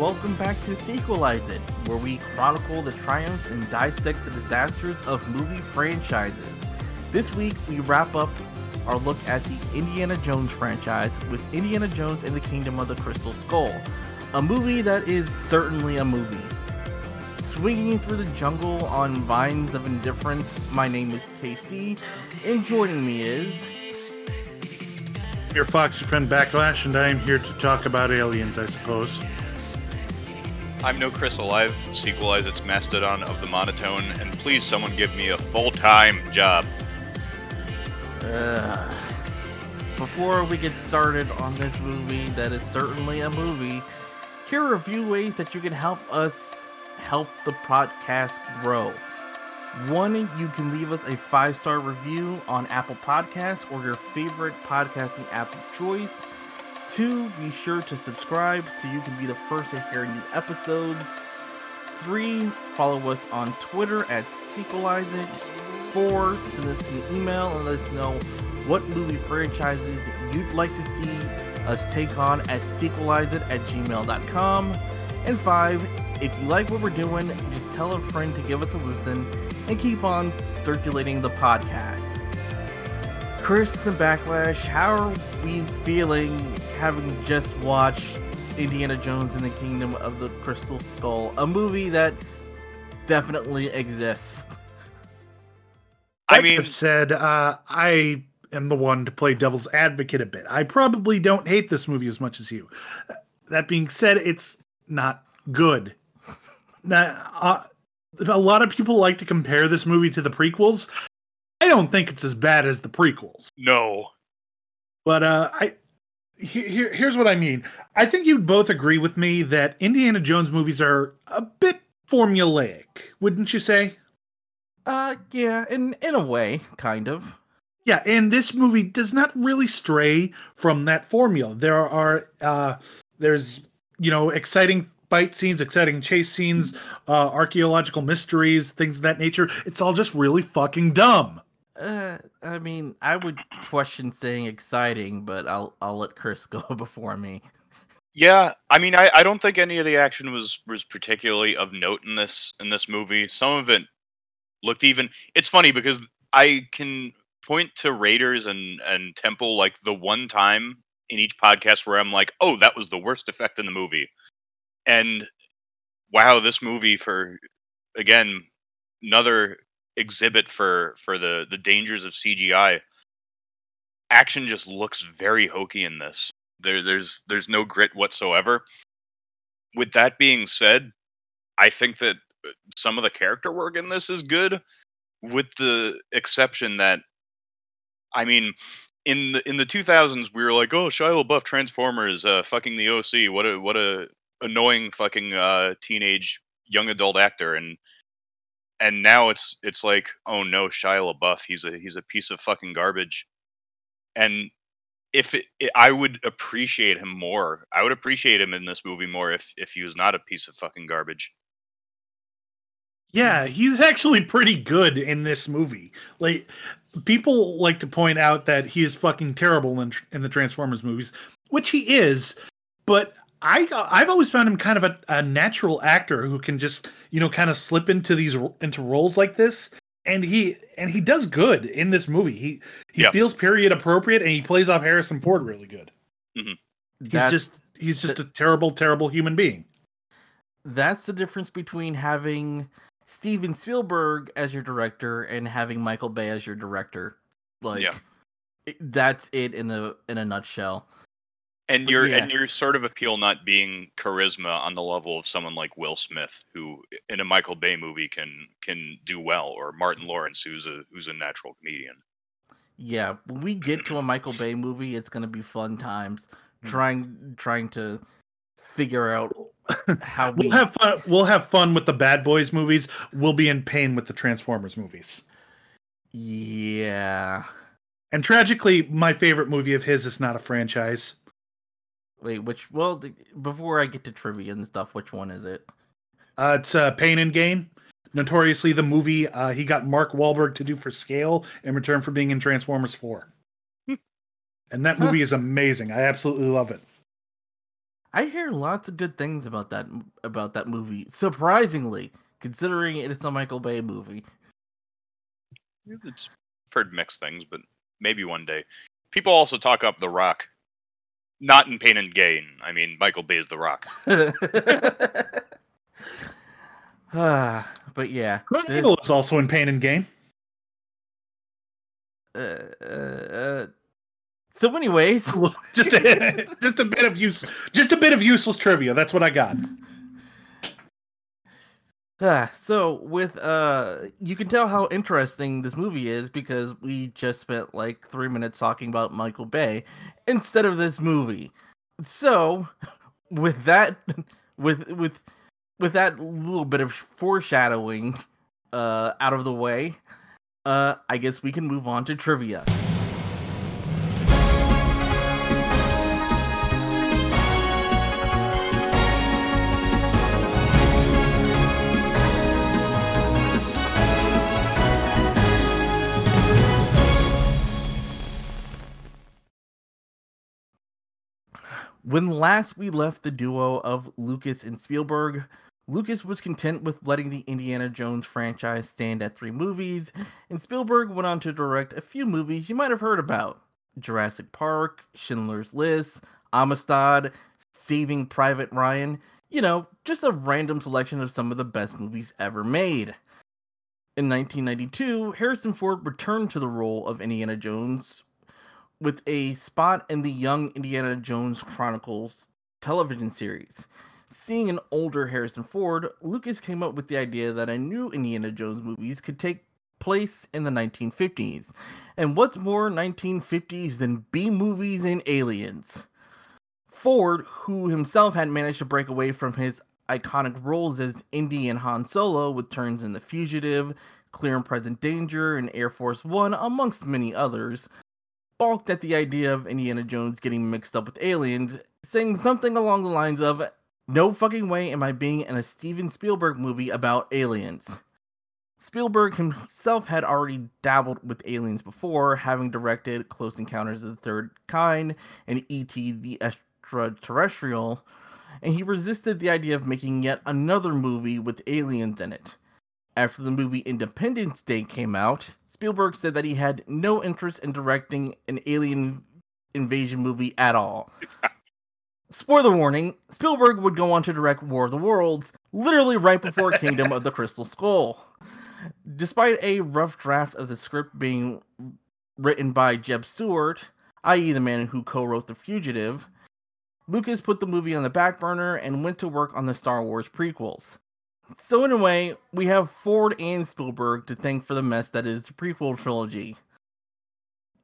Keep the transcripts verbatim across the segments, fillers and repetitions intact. welcome back to Sequelize It, where we chronicle the triumphs and dissect the disasters of movie franchises. This week, we wrap up our look at the Indiana Jones franchise with Indiana Jones and the Kingdom of the Crystal Skull, a movie that is certainly a movie. Swinging through the jungle on vines of indifference, my name is K C, and joining me is... your Foxy friend Backlash, and I am here to talk about aliens, I suppose. I'm No Crystal. I've sequelized its Mastodon of the Monotone, and please someone give me a full-time job. Uh, before we get started on this movie that is certainly a movie, here are a few ways that you can help us help the podcast grow. One, you can leave us a five-star review on Apple Podcasts or your favorite podcasting app of choice. Two, be sure to subscribe so you can be the first to hear new episodes. Three, follow us on Twitter at Sequelizeit. Four, send us an email and let us know what movie franchises you'd like to see us take on at sequelizeit at gmail dot com. And five, if you like what we're doing, just tell a friend to give us a listen and keep on circulating the podcast. Chris and Backlash, how are we feeling having just watched Indiana Jones and the Kingdom of the Crystal Skull, a movie that definitely exists? I mean, I've said uh, I am the one to play devil's advocate a bit. I probably don't hate this movie as much as you. That being said, it's not good. Now, uh, a lot of people like to compare this movie to the prequels. I don't think it's as bad as the prequels. No. But uh, I here, here, here's what I mean. I think you'd both agree with me that Indiana Jones movies are a bit formulaic, wouldn't you say? Uh, yeah, in, in a way, kind of. Yeah, and this movie does not really stray from that formula. There are, uh, there's, you know, exciting fight scenes, exciting chase scenes, uh, archaeological mysteries, things of that nature. It's all just really fucking dumb. Uh, I mean, I would question saying exciting, but I'll I'll let Chris go before me. Yeah, I mean, I, I don't think any of the action was, was particularly of note in this in this movie. Some of it looked even... It's funny because I can point to Raiders and, and Temple like the one time in each podcast where I'm like, oh, that was the worst effect in the movie. And wow, this movie for, again, another exhibit for, for the, the dangers of C G I. Action just looks very hokey in this. There, there's there's no grit whatsoever. With that being said, I think that some of the character work in this is good, with the exception that, I mean... In the in the two thousands, we were like, oh, Shia LaBeouf, Transformers, uh, fucking the O C. What a what a annoying fucking uh, teenage young adult actor. And and now it's it's like, oh no, Shia LaBeouf, he's a he's a piece of fucking garbage. And if it, it, I would appreciate him more, I would appreciate him in this movie more if if he was not a piece of fucking garbage. Yeah, he's actually pretty good in this movie. Like, people like to point out that he is fucking terrible in, in the Transformers movies, which he is, but I, I've always found him kind of a, a natural actor who can just, you know, kind of slip into these into roles like this, and he and he does good in this movie. He he yeah. feels period appropriate, and he plays off Harrison Ford really good. Mm-hmm. He's That's, just he's just th- a terrible, terrible human being. That's the difference between having Steven Spielberg as your director and having Michael Bay as your director. Like, yeah. it, that's it in a in a nutshell. And but your yeah. and your sort of appeal not being charisma on the level of someone like Will Smith, who in a Michael Bay movie can can do well, or Martin Lawrence, who's a who's a natural comedian. Yeah, when we get to a Michael Bay movie, it's going to be fun times trying trying to figure out how we... we'll have fun. We'll have fun with the Bad Boys movies. We'll be in pain with the Transformers movies. Yeah. And tragically, my favorite movie of his is not a franchise. Wait, which? Well, before I get to trivia and stuff, which one is it? Uh, it's uh, Pain and Gain. Notoriously, the movie uh, he got Mark Wahlberg to do for scale in return for being in Transformers four. and that movie huh. is amazing. I absolutely love it. I hear lots of good things about that about that movie, surprisingly, considering it's a Michael Bay movie. It's, I've heard mixed things, but maybe one day. People also talk up The Rock. Not in Pain and Gain. I mean, Michael Bay is The Rock. uh, but yeah. Evil is also in Pain and Gain. Uh, uh, uh, so anyways. just, a, just, a bit of use, just a bit of useless trivia. That's what I got. Ah, so with uh, you can tell how interesting this movie is because we just spent like three minutes talking about Michael Bay instead of this movie. So with that, with with with that little bit of foreshadowing uh, out of the way, uh, I guess we can move on to trivia. When last we left the duo of Lucas and Spielberg, Lucas was content with letting the Indiana Jones franchise stand at three movies, and Spielberg went on to direct a few movies you might have heard about. Jurassic Park, Schindler's List, Amistad, Saving Private Ryan, you know, just a random selection of some of the best movies ever made. In nineteen ninety-two, Harrison Ford returned to the role of Indiana Jones with a spot in the Young Indiana Jones Chronicles television series. Seeing an older Harrison Ford, Lucas came up with the idea that a new Indiana Jones movies could take place in the nineteen fifties. And what's more nineteen fifties than B-movies and aliens? Ford, who himself had managed to break away from his iconic roles as Indy and Han Solo with turns in The Fugitive, Clear and Present Danger, and Air Force One, amongst many others, balked at the idea of Indiana Jones getting mixed up with aliens, saying something along the lines of, "No fucking way am I being in a Steven Spielberg movie about aliens." Spielberg himself had already dabbled with aliens before, having directed Close Encounters of the Third Kind and E T the Extraterrestrial, and he resisted the idea of making yet another movie with aliens in it. After the movie Independence Day came out, Spielberg said that he had no interest in directing an alien invasion movie at all. Spoiler warning, Spielberg would go on to direct War of the Worlds, literally right before Kingdom of the Crystal Skull. Despite a rough draft of the script being written by Jeb Stuart, that is the man who co-wrote The Fugitive, Lucas put the movie on the back burner and went to work on the Star Wars prequels. So in a way, we have Ford and Spielberg to thank for the mess that is the prequel trilogy.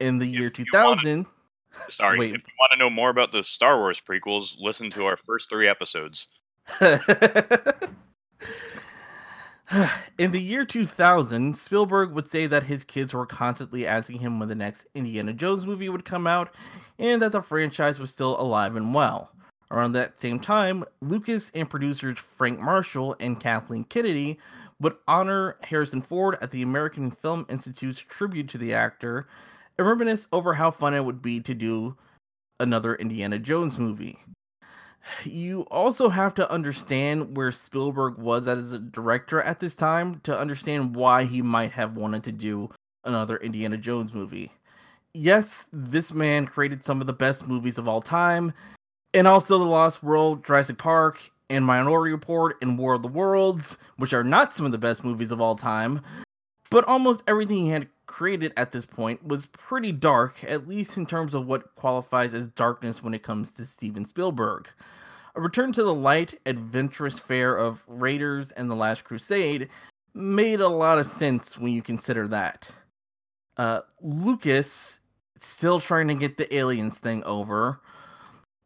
In the if year two thousand... Wanna, sorry, wait. If you want to know more about the Star Wars prequels, listen to our first three episodes. In the year two thousand, Spielberg would say that his kids were constantly asking him when the next Indiana Jones movie would come out, and that the franchise was still alive and well. Around that same time, Lucas and producers Frank Marshall and Kathleen Kennedy would honor Harrison Ford at the American Film Institute's tribute to the actor and reminisce over how fun it would be to do another Indiana Jones movie. You also have to understand where Spielberg was as a director at this time to understand why he might have wanted to do another Indiana Jones movie. Yes, this man created some of the best movies of all time, and also The Lost World, Jurassic Park, and Minority Report, and War of the Worlds, which are not some of the best movies of all time. But almost everything he had created at this point was pretty dark, at least in terms of what qualifies as darkness when it comes to Steven Spielberg. A return to the light, adventurous fare of Raiders and The Last Crusade made a lot of sense when you consider that. Uh, Lucas, still trying to get the aliens thing over,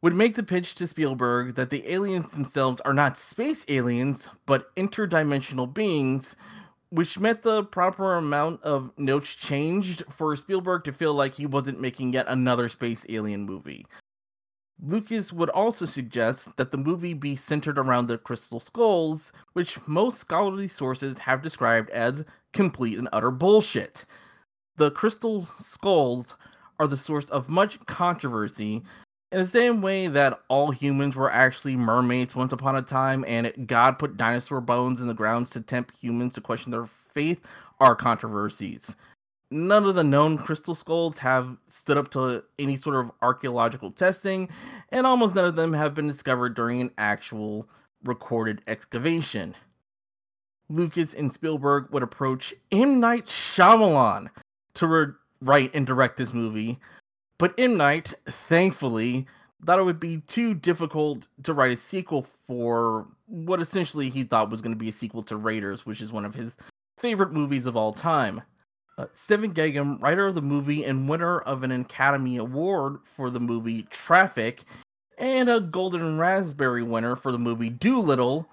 would make the pitch to Spielberg that the aliens themselves are not space aliens, but interdimensional beings, which meant the proper amount of notes changed for Spielberg to feel like he wasn't making yet another space alien movie. Lucas would also suggest that the movie be centered around the crystal skulls, which most scholarly sources have described as complete and utter bullshit. The crystal skulls are the source of much controversy, In the same way that all humans were actually mermaids once upon a time, and God put dinosaur bones in the grounds to tempt humans to question their faith, are controversies. None of the known crystal skulls have stood up to any sort of archaeological testing, and almost none of them have been discovered during an actual recorded excavation. Lucas and Spielberg would approach M. Night Shyamalan to re- write and direct this movie, but M. Night, thankfully, thought it would be too difficult to write a sequel for what essentially he thought was going to be a sequel to Raiders, which is one of his favorite movies of all time. Uh, Steven Gagum, writer of the movie and winner of an Academy Award for the movie Traffic, and a Golden Raspberry winner for the movie Doolittle,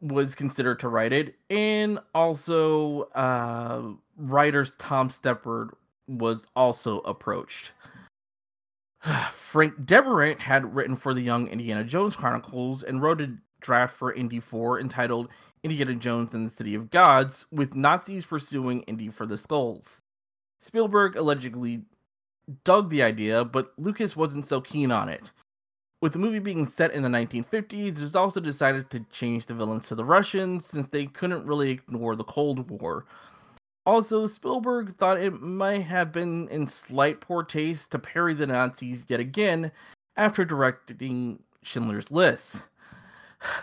was considered to write it, and also uh, writers Tom Stoppard was also approached. Frank Deverant had written for the Young Indiana Jones Chronicles and wrote a draft for Indy four entitled Indiana Jones and the City of Gods, with Nazis pursuing Indy for the skulls. Spielberg allegedly dug the idea, but Lucas wasn't so keen on it. With the movie being set in the nineteen fifties, it was also decided to change the villains to the Russians, since they couldn't really ignore the Cold War. Also, Spielberg thought it might have been in slight poor taste to parody the Nazis yet again after directing Schindler's List.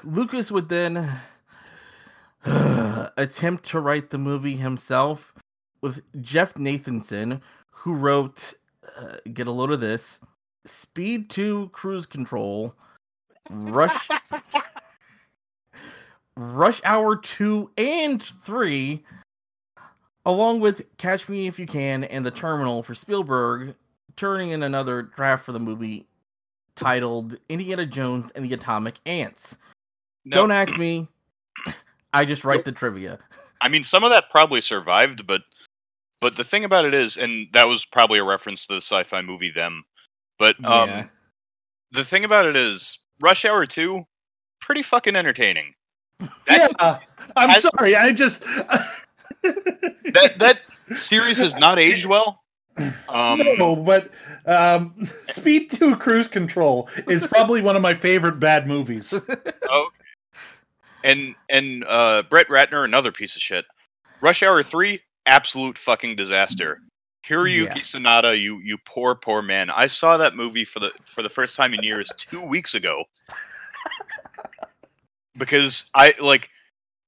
Lucas would then uh, attempt to write the movie himself with Jeff Nathanson, who wrote, uh, get a load of this, Speed two Cruise Control, Rush Rush Hour two and three, along with Catch Me If You Can and The Terminal for Spielberg, turning in another draft for the movie titled Indiana Jones and the Atomic Ants. No. Don't ask me. I just write the trivia. I mean, some of that probably survived, but but the thing about it is, and that was probably a reference to the sci-fi movie Them. But um, yeah. The thing about it is, Rush Hour two, pretty fucking entertaining. That's, yeah, I'm I, sorry, I just that that series has not aged well. Um, no, but um, Speed two Cruise Control is probably one of my favorite bad movies. Oh, and and uh, Brett Ratner, another piece of shit. Rush Hour three, absolute fucking disaster. Hiroyuki yeah. Sanada, you you poor, poor man. I saw that movie for the for the first time in years two weeks ago. Because I like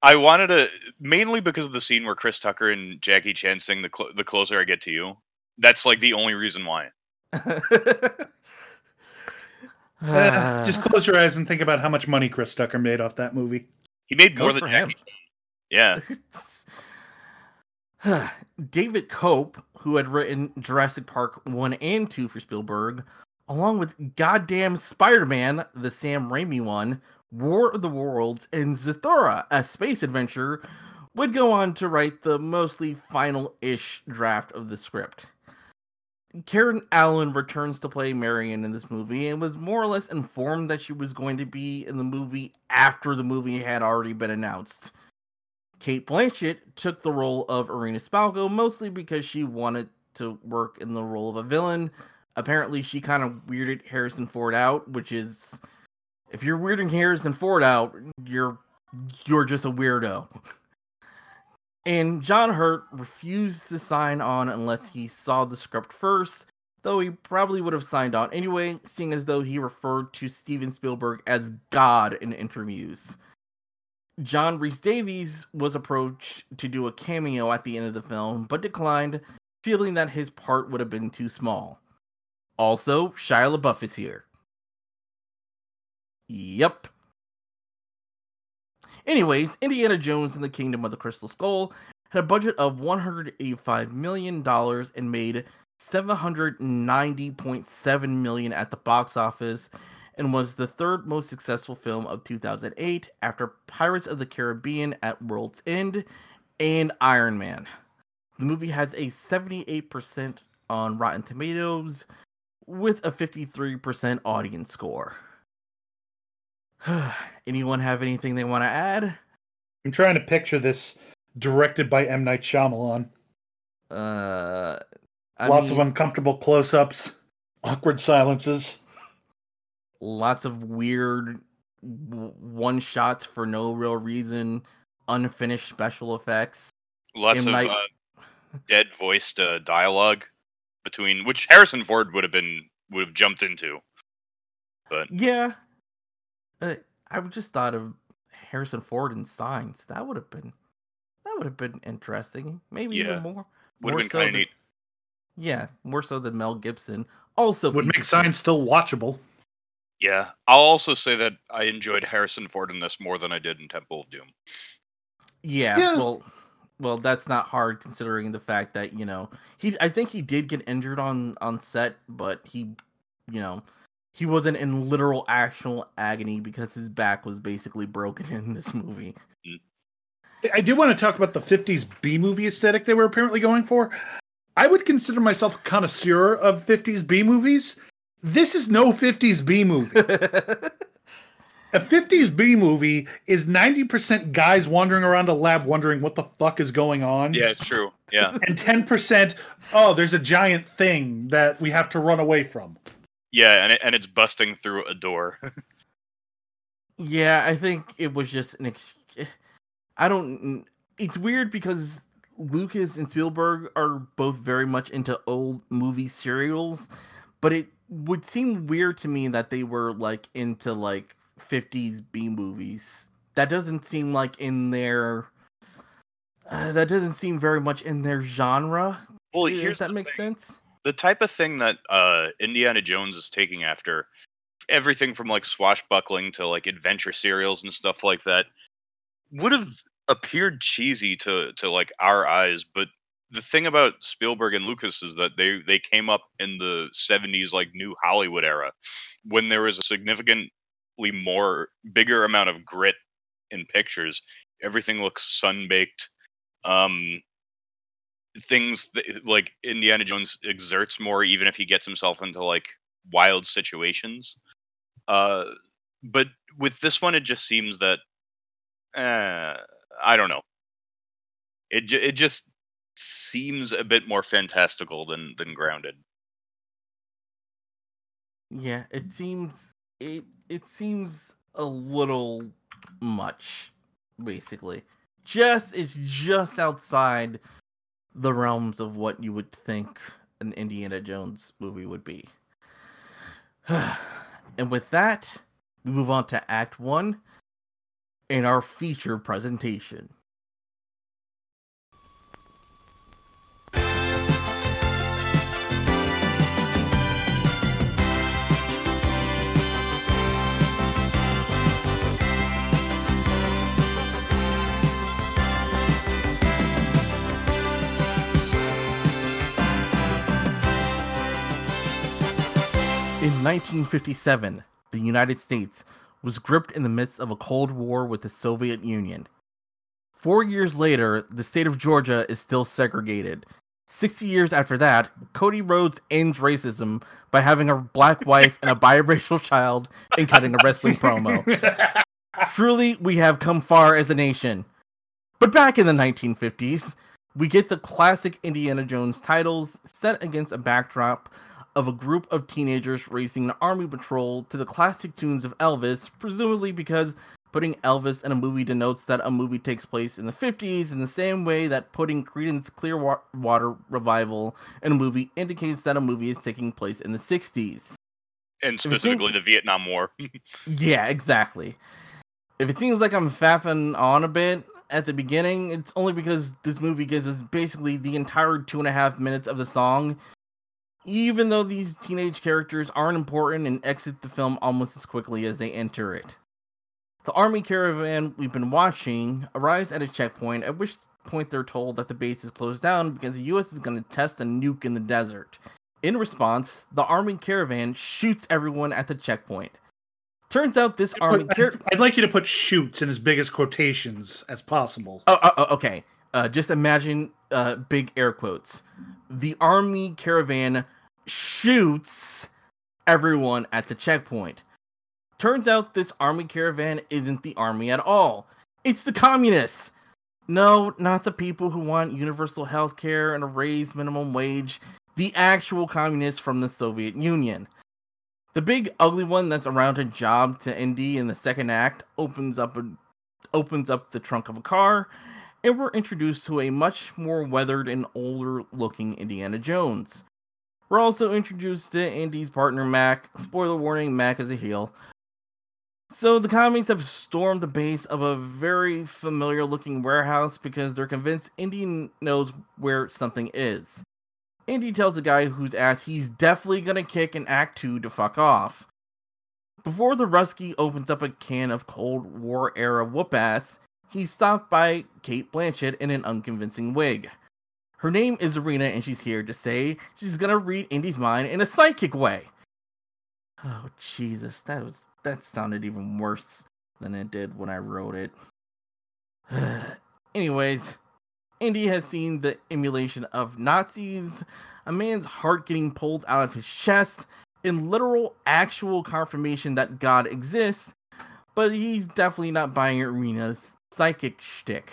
I wanted to, mainly because of the scene where Chris Tucker and Jackie Chan sing the cl- the closer I get to you. That's like the only reason why. uh, just close your eyes and think about how much money Chris Tucker made off that movie. He made more Go than Jackie Chan. Yeah. David Cope, who had written Jurassic Park one and two for Spielberg, along with Goddamn Spider-Man, the Sam Raimi one, War of the Worlds, and Zathura, a space adventure, would go on to write the mostly final-ish draft of the script. Karen Allen returns to play Marion in this movie and was more or less informed that she was going to be in the movie after the movie had already been announced. Kate Blanchett took the role of Irina Spalko mostly because she wanted to work in the role of a villain. Apparently, she kind of weirded Harrison Ford out, which is, if you're weirding Harrison Ford out, you're you're just a weirdo. And John Hurt refused to sign on unless he saw the script first, though he probably would have signed on anyway, seeing as though he referred to Steven Spielberg as God in interviews. John Rhys-Davies was approached to do a cameo at the end of the film, but declined, feeling that his part would have been too small. Also, Shia LaBeouf is here. Yep. Anyways, Indiana Jones and the Kingdom of the Crystal Skull had a budget of one hundred eighty-five million dollars and made seven hundred ninety point seven million dollars at the box office, and was the third most successful film of two thousand eight after Pirates of the Caribbean at World's End and Iron Man. The movie has a seventy-eight percent on Rotten Tomatoes with a fifty-three percent audience score. Anyone have anything they want to add? I'm trying to picture this directed by M. Night Shyamalan. Uh, I Lots mean... of uncomfortable close-ups, awkward silences. lots of weird one shots for no real reason, unfinished special effects, lots M. of Night... uh, dead voiced uh, dialogue between, which Harrison Ford would have been would have jumped into. But yeah, uh, I just thought of Harrison Ford in Signs. That would have been that would have been interesting. Maybe yeah. even more. Would have been so kind of neat. Yeah, more so than Mel Gibson. Also, would make Signs still watchable. Yeah, I'll also say that I enjoyed Harrison Ford in this more than I did in Temple of Doom. Yeah, yeah. well, well, that's not hard considering the fact that, you know, he. I think he did get injured on, on set, but he, you know, he wasn't in literal actual agony because his back was basically broken in this movie. I do want to talk about the fifties B movie aesthetic they were apparently going for. I would consider myself a connoisseur of fifties B movies. This is no fifties B movie. A fifties B movie is ninety percent guys wandering around a lab wondering what the fuck is going on. Yeah, it's true. Yeah. And ten percent, oh, there's a giant thing that we have to run away from. Yeah, and it, and it's busting through a door. Yeah, I think it was just an ex- I don't... It's weird because Lucas and Spielberg are both very much into old movie serials, but it would seem weird to me that they were like into like fifties B movies. That doesn't seem like in their uh, that doesn't seem very much in their genre. Well, here's if that makes thing. sense. The type of thing that uh, Indiana Jones is taking after, everything from like swashbuckling to like adventure serials and stuff like that, would have appeared cheesy to to like our eyes, but the thing about Spielberg and Lucas is that they they came up in the seventies, like new Hollywood era, when there was a significantly more bigger amount of grit in pictures. Everything looks sunbaked. Um, things that, like Indiana Jones exerts more, even if he gets himself into like wild situations. Uh, but with this one, it just seems that uh, I don't know. It it just seems a bit more fantastical than than grounded. Yeah, it seems it it seems a little much, basically. Just it's just outside the realms of what you would think an Indiana Jones movie would be. And with that, we move on to Act One in our feature presentation. In nineteen fifty-seven, the United States was gripped in the midst of a Cold War with the Soviet Union. Four years later, the state of Georgia is still segregated. Sixty years after that, Cody Rhodes ends racism by having a black wife and a biracial child and cutting a wrestling promo. Truly, we have come far as a nation. But back in the nineteen fifties, we get the classic Indiana Jones titles set against a backdrop of a group of teenagers racing an army patrol to the classic tunes of Elvis, presumably because putting Elvis in a movie denotes that a movie takes place in the fifties in the same way that putting Creedence Clearwater Revival in a movie indicates that a movie is taking place in the sixties. And specifically seems... the Vietnam War. Yeah, exactly. If it seems like I'm faffing on a bit at the beginning, it's only because this movie gives us basically the entire two and a half minutes of the song, even though these teenage characters aren't important and exit the film almost as quickly as they enter it. The army caravan we've been watching arrives at a checkpoint, at which point they're told that the base is closed down because the U S is going to test a nuke in the desert. In response, the army caravan shoots everyone at the checkpoint. Turns out this army caravan... I'd like you to put shoots in as big as quotations as possible. Oh, oh, oh okay. Uh, just imagine uh, big air quotes. The army caravan shoots everyone at the checkpoint. Turns out this army caravan isn't the army at all. It's the communists. No, not the people who want universal health care and a raised minimum wage. The actual communists from the Soviet Union. The big ugly one that's around her job to Indy in the second act opens up a, opens up the trunk of a car, and we're introduced to a much more weathered and older-looking Indiana Jones. We're also introduced to Indy's partner, Mac. Spoiler warning, Mac is a heel. So the commies have stormed the base of a very familiar-looking warehouse because they're convinced Indy knows where something is. Indy tells the guy whose ass he's definitely gonna kick in Act two to fuck off. Before the Ruskie opens up a can of Cold War-era whoop-ass, he's stopped by Kate Blanchett in an unconvincing wig. Her name is Arena, and she's here to say she's gonna read Indy's mind in a psychic way. Oh, Jesus, that was that sounded even worse than it did when I wrote it. Anyways... Indy has seen the emulation of Nazis, a man's heart getting pulled out of his chest, and literal, actual confirmation that God exists, but he's definitely not buying Arena's psychic shtick.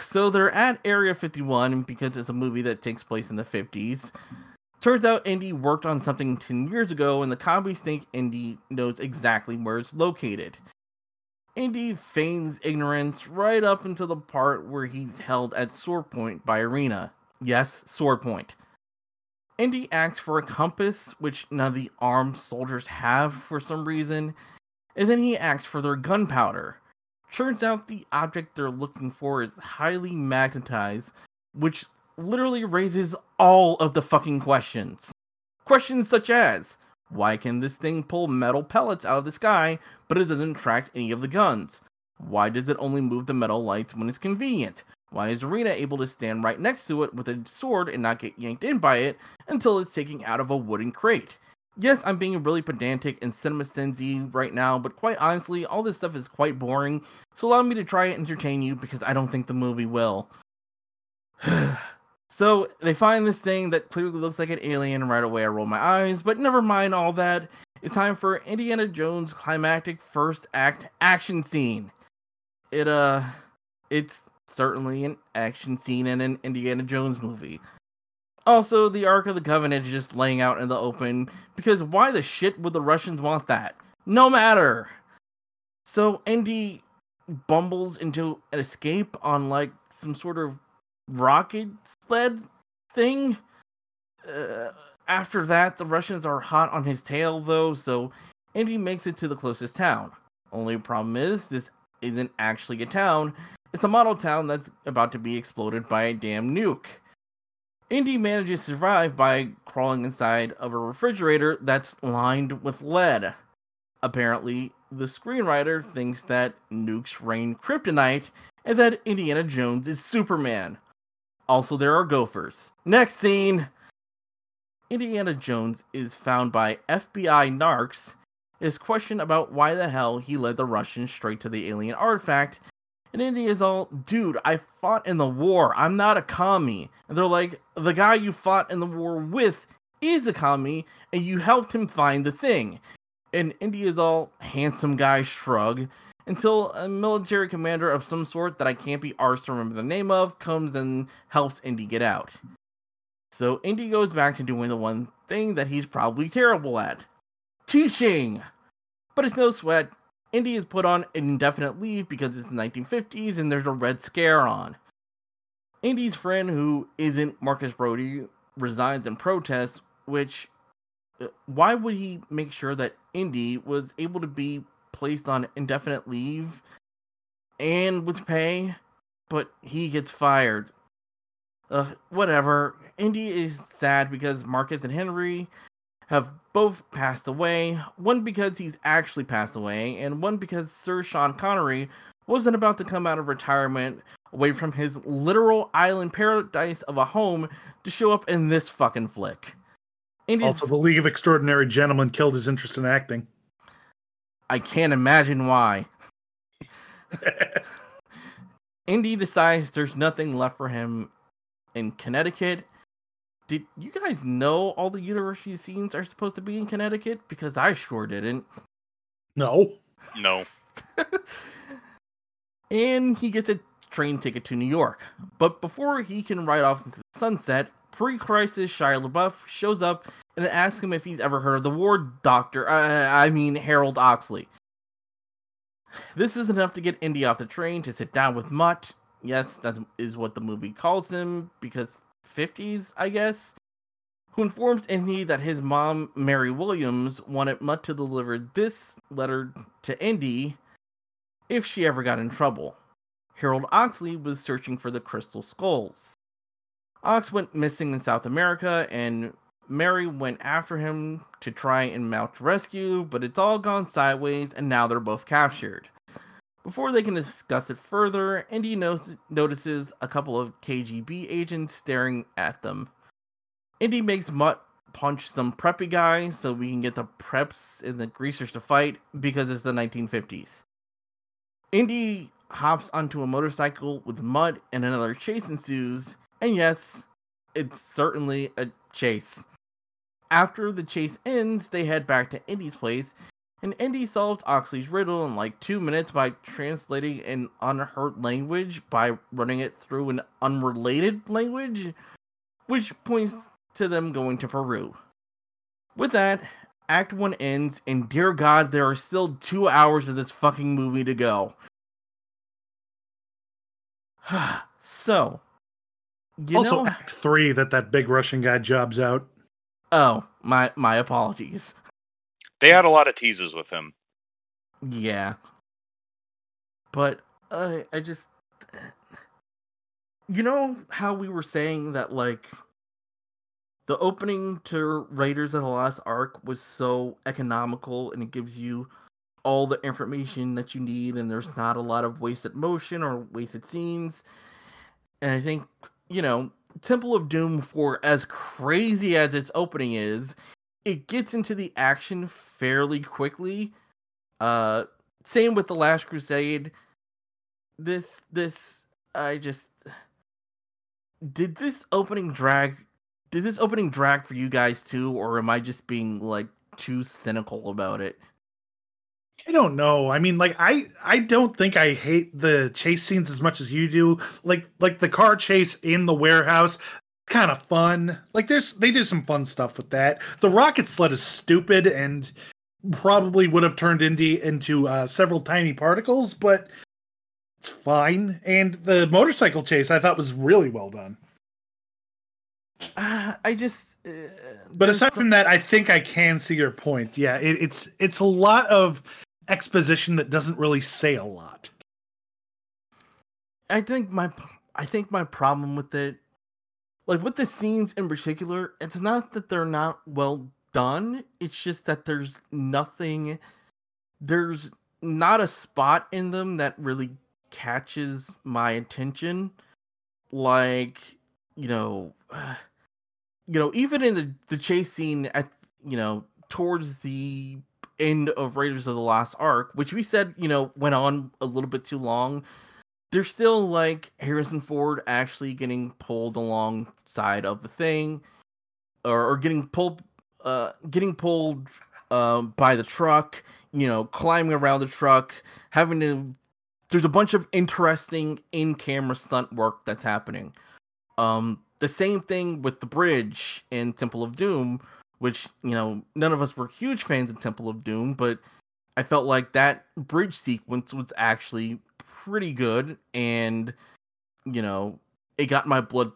So they're at Area fifty-one because it's a movie that takes place in the fifties. Turns out Indy worked on something ten years ago, and the commies think Indy knows exactly where it's located. Indy feigns ignorance right up until the part where he's held at sword point by Arena. Yes, sword point. Indy asks for a compass, which none of the armed soldiers have for some reason, and then he asks for their gunpowder. Turns out the object they're looking for is highly magnetized, which literally raises all of the fucking questions. Questions such as... Why can this thing pull metal pellets out of the sky, but it doesn't attract any of the guns? Why does it only move the metal lights when it's convenient? Why is Arena able to stand right next to it with a sword and not get yanked in by it until it's taken out of a wooden crate? Yes, I'm being really pedantic and cinema sensey right now, but quite honestly, all this stuff is quite boring, so allow me to try and entertain you because I don't think the movie will. So, they find this thing that clearly looks like an alien. Right away I roll my eyes, but never mind all that. It's time for Indiana Jones' climactic first act action scene. It, uh, it's certainly an action scene in an Indiana Jones movie. Also, the Ark of the Covenant is just laying out in the open, because why the shit would the Russians want that? No matter! So, Indy bumbles into an escape on, like, some sort of rocket sled thing. Uh, after that, the Russians are hot on his tail, though, so Indy makes it to the closest town. Only problem is, this isn't actually a town. It's a model town that's about to be exploded by a damn nuke. Indy manages to survive by crawling inside of a refrigerator that's lined with lead. Apparently, the screenwriter thinks that nukes rain kryptonite and that Indiana Jones is Superman. Also, there are gophers. Next scene! Indiana Jones is found by F B I narcs, is questioned about why the hell he led the Russians straight to the alien artifact, and Indy is all, dude, I fought in the war, I'm not a commie. And they're like, the guy you fought in the war with is a commie, and you helped him find the thing. And Indy is all, handsome guy shrug, until a military commander of some sort that I can't be arsed to remember the name of comes and helps Indy get out. So Indy goes back to doing the one thing that he's probably terrible at. Teaching! But it's no sweat. Indy is put on indefinite leave because it's the nineteen fifties and there's a Red Scare on. Indy's friend, who isn't Marcus Brody, resigns in protest, which... Why would he make sure that Indy was able to be placed on indefinite leave and with pay, but he gets fired? Uh, whatever. Indy is sad because Marcus and Henry have both passed away. One because he's actually passed away, and one because Sir Sean Connery wasn't about to come out of retirement away from his literal island paradise of a home to show up in this fucking flick. Indy's... Also, the League of Extraordinary Gentlemen killed his interest in acting. I can't imagine why. Indy decides there's nothing left for him in Connecticut. Did you guys know all the university scenes are supposed to be in Connecticut? Because I sure didn't. No. No. And he gets a train ticket to New York. But before he can ride off into the sunset, pre-crisis Shia LaBeouf shows up and asks him if he's ever heard of the war doctor, uh, I mean Harold Oxley. This is enough to get Indy off the train to sit down with Mutt. Yes, that is what the movie calls him, because fifties, I guess. Who informs Indy that his mom, Mary Williams, wanted Mutt to deliver this letter to Indy if she ever got in trouble. Harold Oxley was searching for the Crystal Skulls. Ox went missing in South America, and Mary went after him to try and mount rescue, but it's all gone sideways, and now they're both captured. Before they can discuss it further, Indy knows, notices a couple of K G B agents staring at them. Indy makes Mutt punch some preppy guys so we can get the preps and the greasers to fight, because it's the nineteen fifties. Indy hops onto a motorcycle with Mutt, and another chase ensues, and yes, it's certainly a chase. After the chase ends, they head back to Indy's place, and Indy solves Oxley's riddle in like two minutes by translating an unheard language by running it through an unrelated language, which points to them going to Peru. With that, Act one ends, and dear God, there are still two hours of this fucking movie to go. So, you also know, Act three that that big Russian guy jobs out. Oh, my my apologies. They had a lot of teases with him. Yeah. But uh, I just... You know how we were saying that, like, the opening to Raiders of the Lost Ark was so economical and it gives you all the information that you need and there's not a lot of wasted motion or wasted scenes. And I think, you know, Temple of Doom, for as crazy as its opening is, it gets into the action fairly quickly. Uh, same with The Last Crusade. This, this, I just... Did this opening drag? Did this opening drag for you guys too, or am I just being like too cynical about it? I don't know. I mean, like I, I don't think I hate the chase scenes as much as you do. Like, like the car chase in the warehouse, kind of fun. Like, there's they do some fun stuff with that. The rocket sled is stupid and probably would have turned Indy into uh, several tiny particles, but. It's fine. And the motorcycle chase I thought was really well done. Uh, I just... Uh, but aside some... from that, I think I can see your point. Yeah, it, it's it's a lot of exposition that doesn't really say a lot. I think my I think my problem with it, like with the scenes in particular, it's not that they're not well done. It's just that there's nothing... There's not a spot in them that really catches my attention, like, you know, uh, you know, even in the, the chase scene at, you know, towards the end of Raiders of the Lost Ark, which we said, you know, went on a little bit too long, there's still like Harrison Ford actually getting pulled alongside of the thing, or, or getting pulled, uh, getting pulled uh, by the truck, you know, climbing around the truck, having to... There's a bunch of interesting in-camera stunt work that's happening. Um, the same thing with the bridge in Temple of Doom, which, you know, none of us were huge fans of Temple of Doom, but I felt like that bridge sequence was actually pretty good, and, you know, it got my blood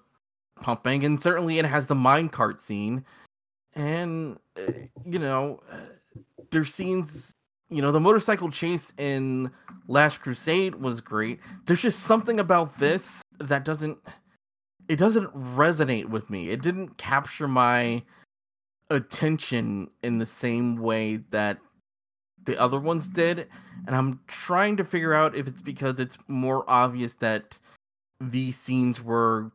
pumping, and certainly it has the minecart scene. And, uh, you know, uh, there's scenes... You know, the motorcycle chase in Last Crusade was great. There's just something about this that doesn't... It doesn't resonate with me. It didn't capture my attention in the same way that the other ones did. And I'm trying to figure out if it's because it's more obvious that these scenes were...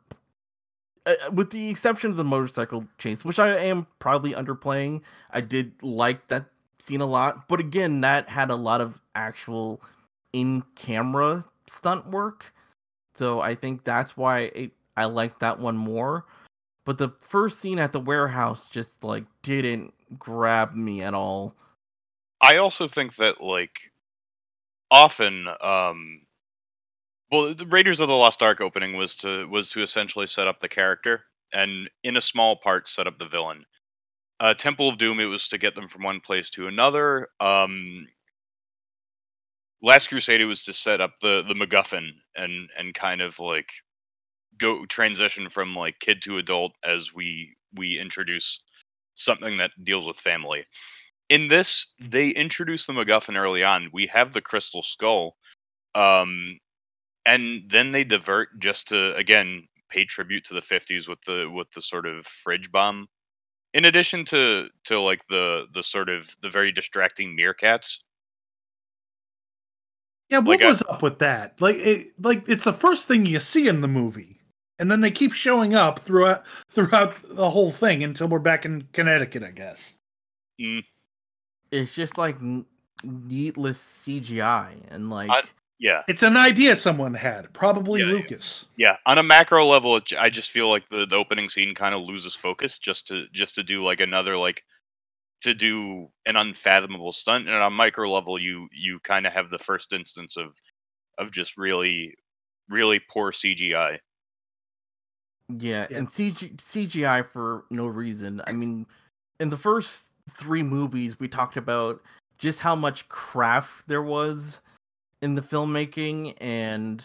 Uh, with the exception of the motorcycle chase, which I am probably underplaying. I did like that scene a lot, but again, that had a lot of actual in-camera stunt work, so I think that's why it, I like that one more. But the first scene at the warehouse just like didn't grab me at all. I also think that like often, um, well, the Raiders of the Lost Ark opening was to was to essentially set up the character and in a small part set up the villain. Uh, Temple of Doom, it was to get them from one place to another. Um, Last Crusade, it was to set up the, the MacGuffin and, and kind of like go transition from like kid to adult as we we introduce something that deals with family. In this, they introduce the MacGuffin early on. We have the Crystal Skull, um, and then they divert just to again pay tribute to the fifties with the with the sort of fridge bomb. In addition to, to like the, the sort of the very distracting meerkats. Yeah, what like was I, up with that? Like, it, like it's the first thing you see in the movie, and then they keep showing up throughout throughout the whole thing until we're back in Connecticut, I guess. Mm. It's just like needless C G I, and like I, yeah, it's an idea someone had, probably yeah, Lucas. Yeah. yeah, on a macro level, it, I just feel like the, the opening scene kind of loses focus just to just to do like another like. to do an unfathomable stunt, and on a micro level you you kind of have the first instance of of just really really poor C G I. Yeah, yeah. And C G, C G I for no reason. I mean, in the first three movies we talked about just how much craft there was in the filmmaking, and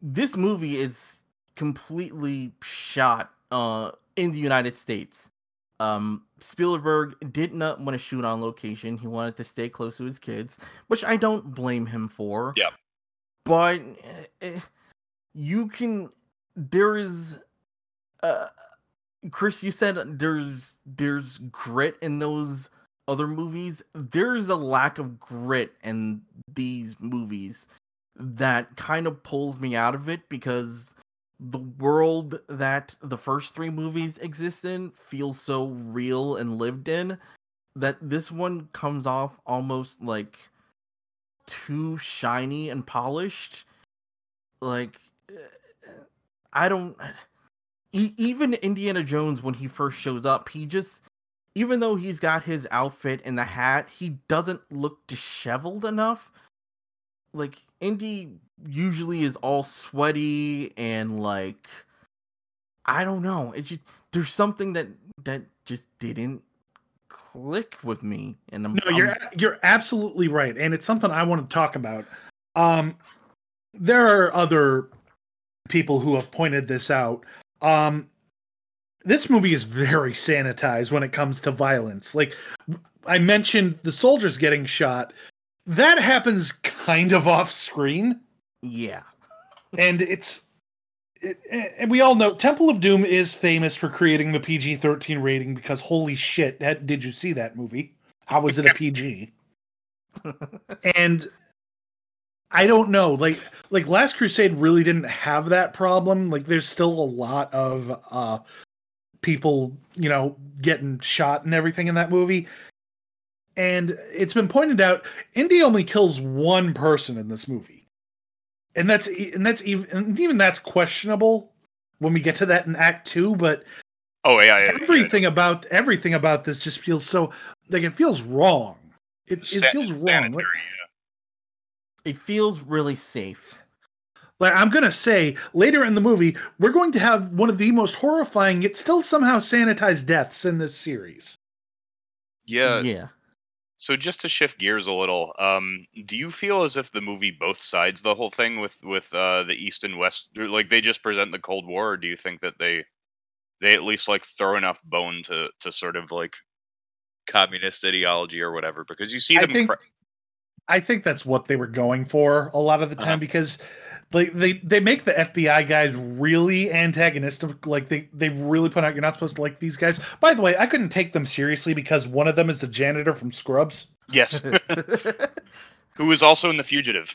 this movie is completely shot uh, in the United States. Um, Spielberg did not want to shoot on location. He wanted to stay close to his kids, which I don't blame him for. Yeah. But uh, you can, there is, uh, Chris, you said there's, there's grit in those other movies. There's a lack of grit in these movies that kind of pulls me out of it, because the world that the first three movies exist in feels so real and lived in that this one comes off almost like too shiny and polished. Like, I don't... Even Indiana Jones, when he first shows up, he just... Even though he's got his outfit and the hat, he doesn't look disheveled enough. Like, Indy usually is all sweaty and like, I don't know. It just, there's something that, that just didn't click with me. And I'm, no, I'm... you're you're absolutely right, and it's something I want to talk about. Um, there are other people who have pointed this out. Um, this movie is very sanitized when it comes to violence. Like I mentioned, the soldiers getting shot. That happens kind of off screen. Yeah. And it's, it, and we all know Temple of Doom is famous for creating the P G thirteen rating, because holy shit, that, did you see that movie? How was it a P G? And I don't know, like, like Last Crusade really didn't have that problem. Like there's still a lot of uh, people, you know, getting shot and everything in that movie. And it's been pointed out, Indy only kills one person in this movie, and that's and that's even and even that's questionable when we get to that in Act Two. But oh yeah, yeah everything yeah. about everything about this just feels so like it feels wrong. It, it feels wrong. Sanitary, yeah. It feels really safe. Like I'm gonna say later in the movie, we're going to have one of the most horrifying, yet still somehow sanitized deaths in this series. Yeah. Yeah. So just to shift gears a little, um, do you feel as if the movie both sides the whole thing with with uh, the East and West, like they just present the Cold War, or do you think that they they at least like throw enough bone to to sort of like communist ideology or whatever? Because you see them. I think, cra- I think that's what they were going for a lot of the time, uh-huh. because like they, they make the F B I guys really antagonistic. Like they, they really put out, you're not supposed to like these guys. By the way, I couldn't take them seriously because one of them is the janitor from Scrubs. Yes. Who is also in The Fugitive.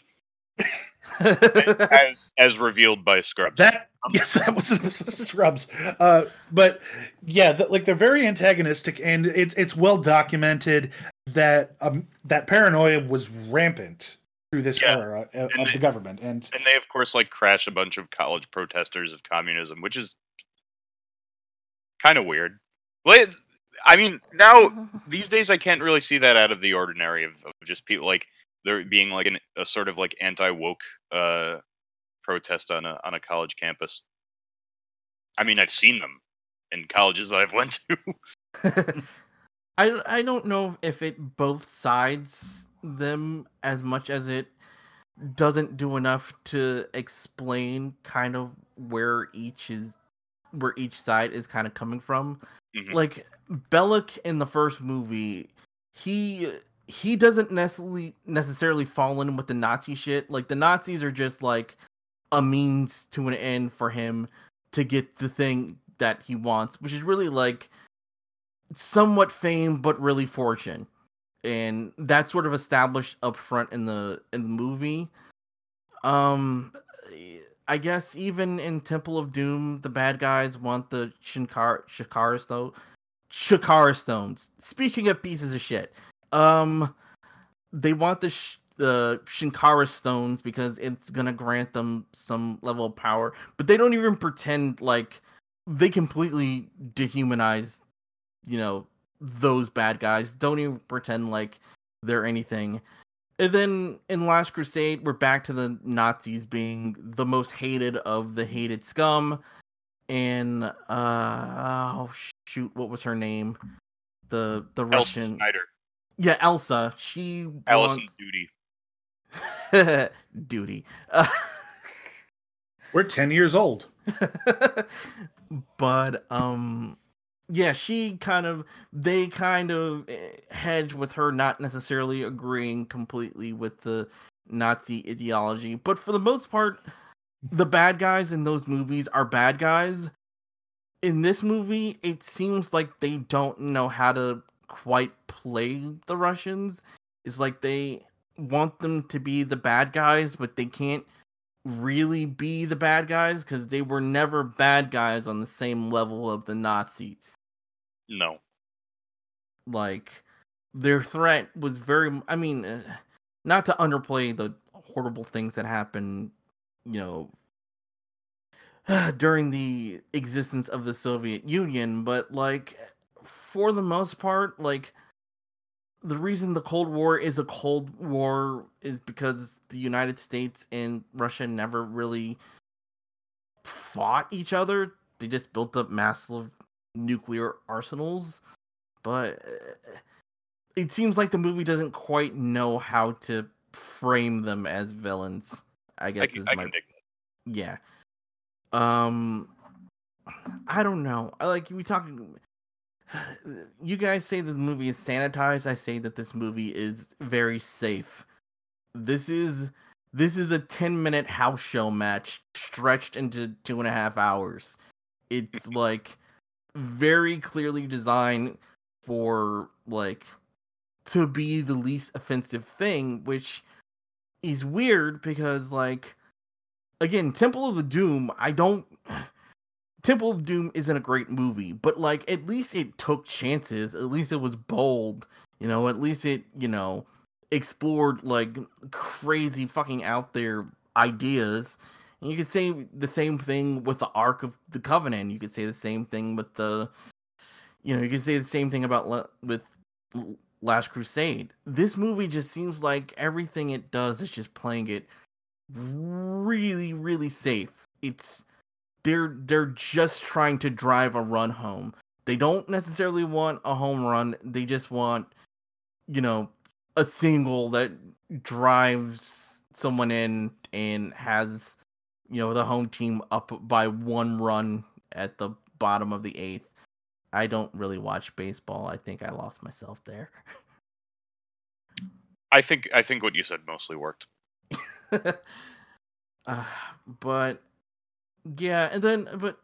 as, as revealed by Scrubs. That Yes, that was Scrubs. Uh, but yeah, the, like they're very antagonistic, and it's it's well documented that um, that paranoia was rampant through this yeah. era of, of they, the government, and and they of course like crash a bunch of college protesters of communism, which is kind of weird. Well, I mean, now these days I can't really see that out of the ordinary of, of just people like there being like an, a sort of like anti-woke uh, protest on a on a college campus. I mean, I've seen them, in colleges that I've went to. I, I don't know if it both sides them as much as it doesn't do enough to explain kind of where each is where each side is kind of coming from. Mm-hmm. Like Bellick in the first movie, he he doesn't necessarily necessarily fall in with the Nazi shit. Like the Nazis are just like a means to an end for him to get the thing that he wants, which is really like somewhat fame but really fortune. And that's sort of established up front in the in the movie. Um, I guess even in Temple of Doom, the bad guys want the Shinkar Shakara Stone, Shakara Stones. Speaking of pieces of shit, um, they want the sh- the Shinkara Stones because it's gonna grant them some level of power. But they don't even pretend like they completely dehumanize, you know. Those bad guys don't even pretend like they're anything. And then in Last Crusade, we're back to the Nazis being the most hated of the hated scum. And uh oh shoot, what was her name? The the Elsa Russian Snyder. Yeah, Elsa. She Allison wants... Duty. Duty. Uh... We're ten years old. But um. Yeah, she kind of, they kind of hedge with her not necessarily agreeing completely with the Nazi ideology. But for the most part, the bad guys in those movies are bad guys. In this movie, it seems like they don't know how to quite play the Russians. It's like they want them to be the bad guys, but they can't really be the bad guys because they were never bad guys on the same level of the Nazis. No. Like, their threat was very... I mean, not to underplay the horrible things that happened, you know, during the existence of the Soviet Union, but, like, for the most part, like, the reason the Cold War is a Cold War is because the United States and Russia never really fought each other. They just built up massive nuclear arsenals. But it seems like the movie doesn't quite know how to frame them as villains, I guess. I can, is I my, can dig that. Yeah. Um, I don't know. I like, we talking... You guys say that the movie is sanitized. I say that this movie is very safe. This is this is a ten-minute house show match stretched into two and a half hours. It's like very clearly designed for like to be the least offensive thing, which is weird because like again, Temple of the Doom, I don't. Temple of Doom isn't a great movie, but, like, at least it took chances. At least it was bold. You know, at least it, you know, explored, like, crazy fucking out there ideas. And you could say the same thing with the Ark of the Covenant. You could say the same thing with the, you know, you could say the same thing about Le- with Last Crusade. This movie just seems like everything it does is just playing it really, really safe. It's... They're they're just trying to drive a run home. They don't necessarily want a home run. They just want, you know, a single that drives someone in and has, you know, the home team up by one run at the bottom of the eighth. I don't really watch baseball. I think I lost myself there. I think I think what you said mostly worked. uh, but. Yeah, and then, but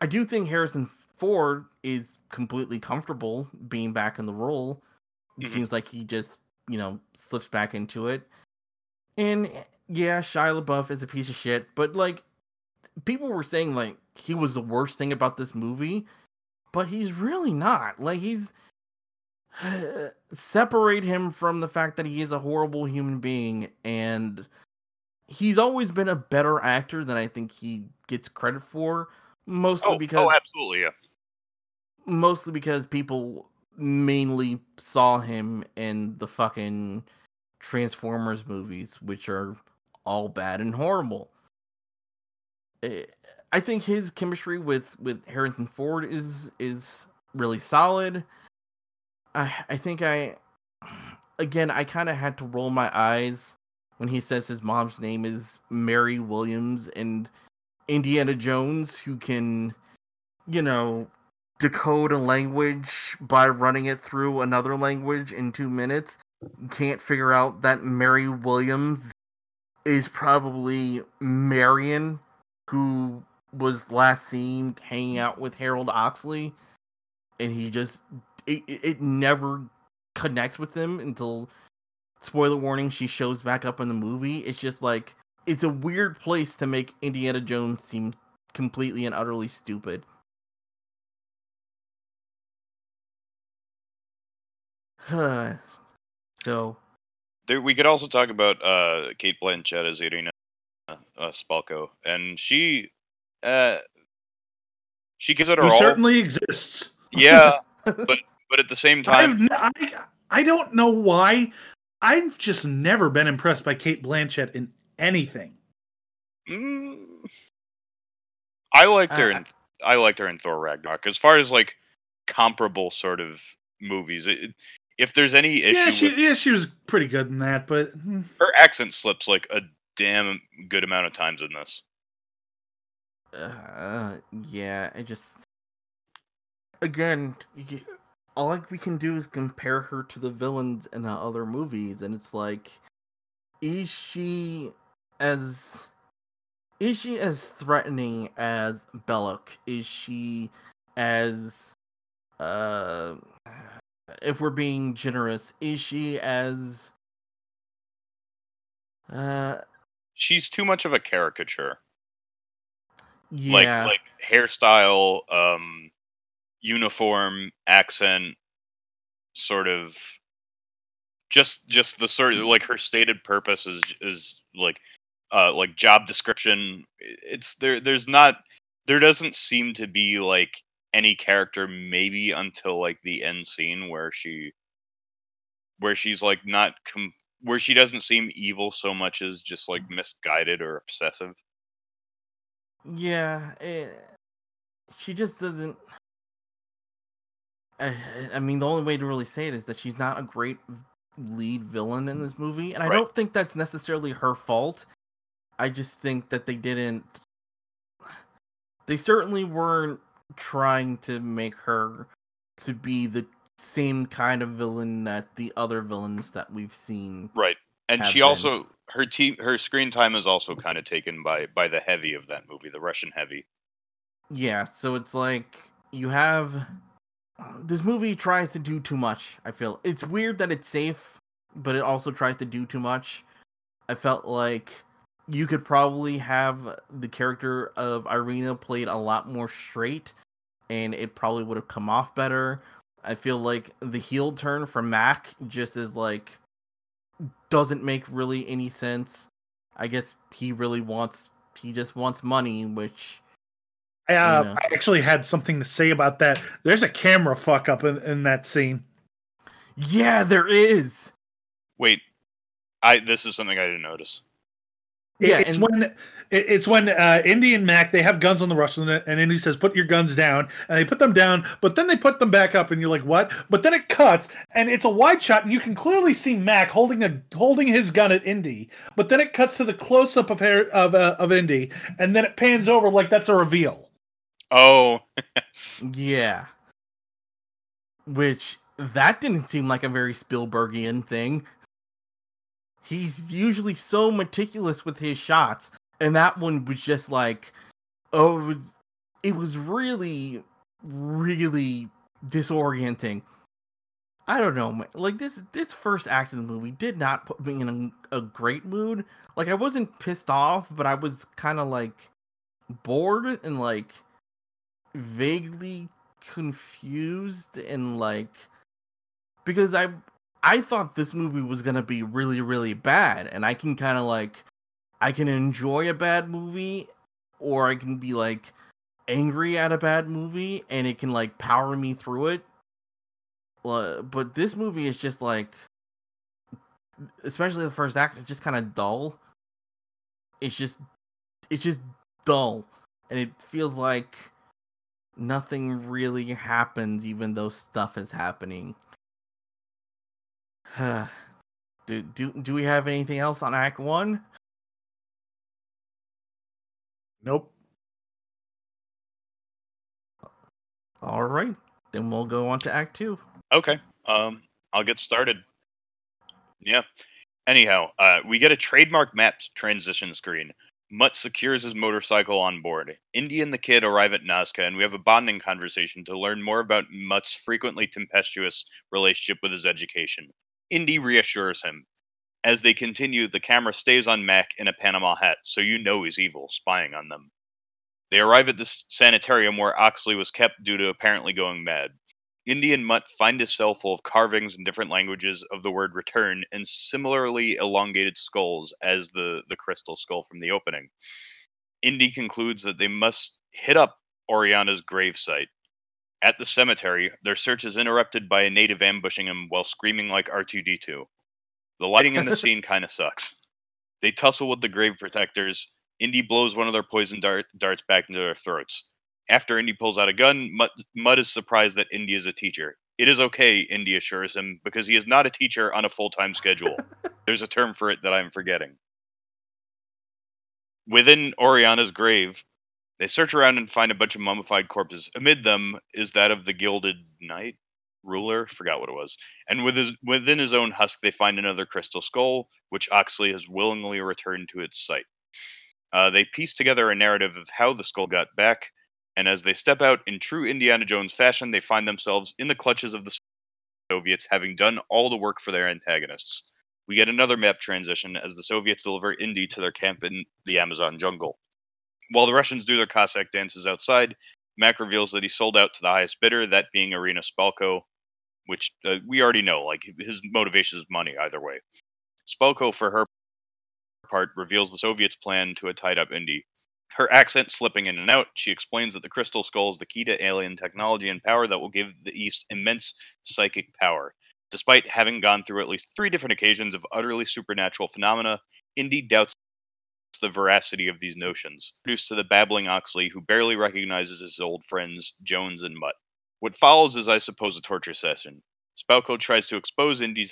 I do think Harrison Ford is completely comfortable being back in the role. It mm-hmm. seems like he just, you know, slips back into it. And yeah, Shia LaBeouf is a piece of shit, but like, people were saying like he was the worst thing about this movie, but he's really not. Like, he's separate him from the fact that he is a horrible human being, and he's always been a better actor than I think he gets credit for, mostly oh, because... Oh, absolutely, yeah. Mostly because people mainly saw him in the fucking Transformers movies, which are all bad and horrible. I I think his chemistry with, with Harrison Ford is is really solid. I I think I again I kind of had to roll my eyes when he says his mom's name is Mary Williams and Indiana Jones, who can, you know, decode a language by running it through another language in two minutes, can't figure out that Mary Williams is probably Marion, who was last seen hanging out with Harold Oxley, and he just, it, it never connects with him until, spoiler warning, she shows back up in the movie. It's just like, it's a weird place to make Indiana Jones seem completely and utterly stupid. Huh. So, there, we could also talk about uh, Kate Blanchett as Irina uh, Spalko, and she uh, she gives it her all. She certainly exists. Yeah, but but at the same time, I've n- I I don't know why. I've just never been impressed by Kate Blanchett in anything. Mm, I liked her. Uh, in, I liked her in Thor Ragnarok. As far as like comparable sort of movies. It, If there's any issue, yeah, she, with, yeah, she was pretty good in that, but her accent slips like a damn good amount of times in this. Uh, yeah, I just again, all we can do is compare her to the villains in the other movies, and it's like, is she as is she as threatening as Belloc? Is she as uh? If we're being generous, is she as... Uh, She's too much of a caricature. Yeah. Like, like hairstyle, um, uniform, accent, sort of... Just just the sort of... Like, her stated purpose is, is like, uh, like, job description. It's... there. There's not... There doesn't seem to be, like... any character, maybe until like the end scene where she, where she's like not, com- where she doesn't seem evil so much as just like misguided or obsessive. Yeah, it, she just doesn't. I, I mean, the only way to really say it is that she's not a great lead villain in this movie, and I right. don't think that's necessarily her fault. I just think that they didn't. They certainly weren't trying to make her to be the same kind of villain that the other villains that we've seen. Right. And she been. also, her team, her screen time is also kind of taken by, by the heavy of that movie, the Russian heavy. Yeah. So it's like you have, this movie tries to do too much. I feel it's weird that it's safe, but it also tries to do too much. I felt like you could probably have the character of Irina played a lot more straight, and it probably would have come off better. I feel like the heel turn for Mac just is like, doesn't make really any sense. I guess he really wants, he just wants money, which... I, uh, you know. I actually had something to say about that. There's a camera fuck up in, in that scene. Yeah, there is! Wait, I this is something I didn't notice. Yeah, it's and- when it's when uh, Indy and Mac, they have guns on the Russians, and Indy says, "Put your guns down," and they put them down, but then they put them back up, and you're like, "What?" But then it cuts, and it's a wide shot, and you can clearly see Mac holding a holding his gun at Indy. But then it cuts to the close up of her, of uh, of Indy, and then it pans over like that's a reveal. Oh, yeah. Which that didn't seem like a very Spielbergian thing. He's usually so meticulous with his shots, and that one was just like, oh, it was really, really disorienting. I don't know, like this this first act of the movie did not put me in a, a great mood. Like I wasn't pissed off, but I was kind of like bored and like vaguely confused and like because I. I thought this movie was going to be really, really bad, and I can kind of, like, I can enjoy a bad movie, or I can be, like, angry at a bad movie, and it can, like, power me through it. Uh, but this movie is just, like, especially the first act, it's just kind of dull. It's just, it's just dull. and it feels like nothing really happens, even though stuff is happening. do, do do we have anything else on Act One? Nope. All right, then we'll go on to Act Two. Okay, um, I'll get started. Yeah. Anyhow, uh, we get a trademark map transition screen. Mutt secures his motorcycle on board. Indy and the kid arrive at Nazca, and we have a bonding conversation to learn more about Mutt's frequently tempestuous relationship with his education. Indy reassures him. As they continue, the camera stays on Mac in a Panama hat, so you know he's evil, spying on them. They arrive at the sanitarium where Oxley was kept due to apparently going mad. Indy and Mutt find a cell full of carvings in different languages of the word return and similarly elongated skulls as the, the crystal skull from the opening. Indy concludes that they must hit up Oriana's gravesite. At the cemetery, their search is interrupted by a native ambushing him while screaming like R two D two. The lighting in the scene kind of sucks. They tussle with the grave protectors. Indy blows one of their poison dart, darts back into their throats. After Indy pulls out a gun, Mutt, Mutt is surprised that Indy is a teacher. It is okay, Indy assures him, because he is not a teacher on a full-time schedule. There's a term for it that I'm forgetting. Within Oriana's grave, they search around and find a bunch of mummified corpses. Amid them is that of the Gilded Knight? Ruler? Forgot what it was. And with his, within his own husk, they find another crystal skull, which Oxley has willingly returned to its site. Uh, they piece together a narrative of how the skull got back, and as they step out in true Indiana Jones fashion, they find themselves in the clutches of the Soviets, having done all the work for their antagonists. We get another map transition as the Soviets deliver Indy to their camp in the Amazon jungle. While the Russians do their Cossack dances outside, Mac reveals that he sold out to the highest bidder, that being Irina Spalko, which uh, we already know, like, his motivation is money either way. Spalko, for her part, reveals the Soviets' plan to a tied-up Indy. Her accent slipping in and out, she explains that the crystal skull is the key to alien technology and power that will give the East immense psychic power. Despite having gone through at least three different occasions of utterly supernatural phenomena, Indy doubts the veracity of these notions. Introduced to the babbling Oxley, who barely recognizes his old friends Jones and Mutt. What follows is, I suppose, a torture session. Spalko tries to expose Indy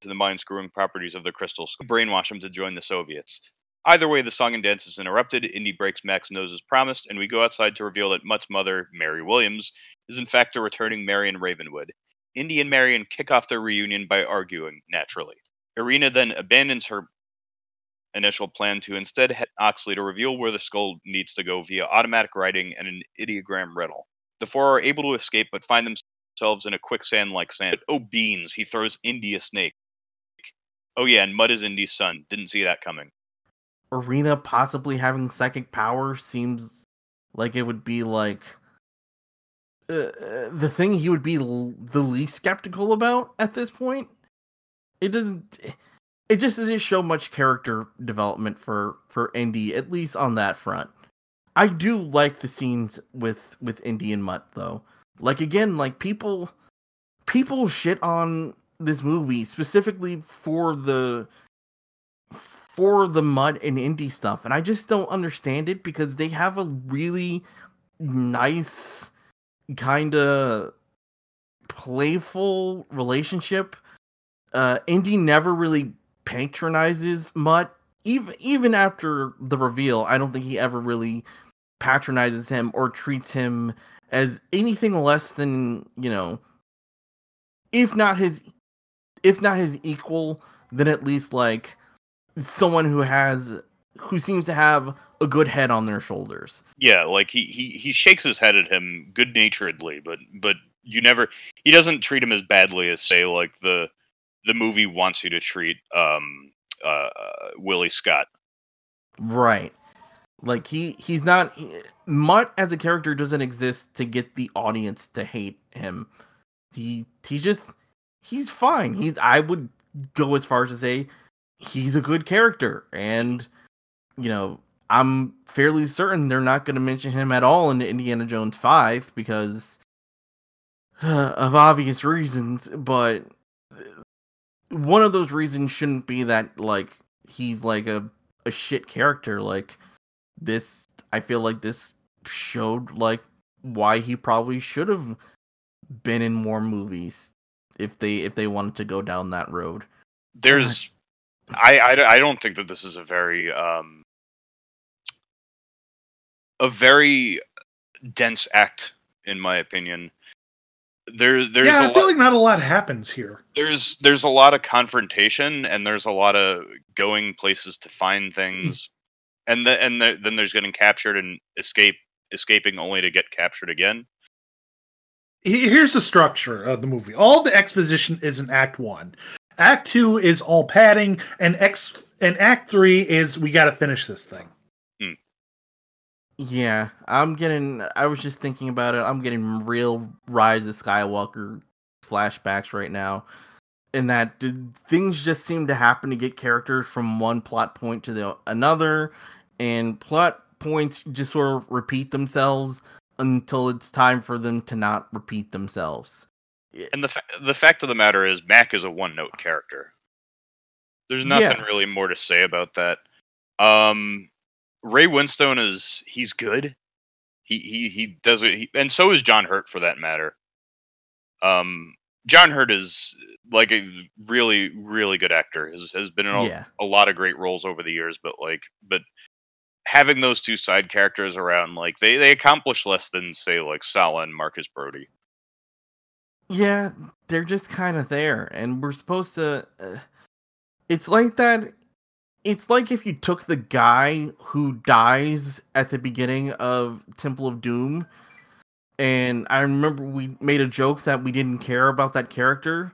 to the mind-screwing properties of the crystal skull, brainwash him to join the Soviets. Either way, the song and dance is interrupted, Indy breaks Mac's nose as promised, and we go outside to reveal that Mutt's mother, Mary Williams, is in fact a returning Marion Ravenwood. Indy and Marion kick off their reunion by arguing, naturally. Irina then abandons her initial plan to instead head Oxley to reveal where the skull needs to go via automatic writing and an ideogram riddle. The four are able to escape, but find themselves in a quicksand-like sand. But, oh, beans, he throws Indy a snake. Oh yeah, and Mutt is Indy's son. Didn't see that coming. Arena possibly having psychic power seems like it would be like uh, the thing he would be l- the least skeptical about at this point. It doesn't. It just doesn't show much character development for for Indy, at least on that front. I do like the scenes with with Indy and Mutt though. Like again, like people people shit on this movie specifically for the. for the Mutt and Indy stuff, and I just don't understand it because they have a really nice, kind of playful relationship. Uh, Indy never really patronizes Mutt, even even after the reveal. I don't think he ever really patronizes him or treats him as anything less than, you know, if not his, if not his equal, then at least like. Someone who has, who seems to have a good head on their shoulders. Yeah, like he he, he shakes his head at him good naturedly, but but you never, he doesn't treat him as badly as say like the the movie wants you to treat um uh Willie Scott. Right, like he he's not he, Mutt as a character doesn't exist to get the audience to hate him. He he just he's fine. He's I would go as far as to say. He's a good character, and, you know, I'm fairly certain they're not going to mention him at all in Indiana Jones five because uh, of obvious reasons, but one of those reasons shouldn't be that, like, he's, like, a, a shit character. Like, this, I feel like this showed like why he probably should have been in more movies if they if they wanted to go down that road. There's, I, I, I don't think that this is a very um a very dense act, in my opinion. There, there's yeah, a I feel lot, like not a lot happens here. There's there's a lot of confrontation, and there's a lot of going places to find things, and the, and the, then there's getting captured and escape escaping only to get captured again. Here's the structure of the movie. All the exposition is in Act One. Act Two is all padding, and X and Act Three is we got to finish this thing. Hmm. Yeah, I'm getting. I was just thinking about it. I'm getting real Rise of Skywalker flashbacks right now, in that did, things just seem to happen to get characters from one plot point to the another, and plot points just sort of repeat themselves until it's time for them to not repeat themselves. And the fa- the fact of the matter is, Mac is a one-note character. There's nothing yeah. really more to say about that. Um, Ray Winstone is he's good. He he he does what he, and so is John Hurt for that matter. Um, John Hurt is like a really really good actor. Has has been in a, yeah. a lot of great roles over the years, but like but. having those two side characters around, like they, they accomplish less than say like Sala and Marcus Brody. Yeah, they're just kind of there, and we're supposed to. Uh, it's like that. It's like if you took the guy who dies at the beginning of Temple of Doom, and I remember we made a joke that we didn't care about that character.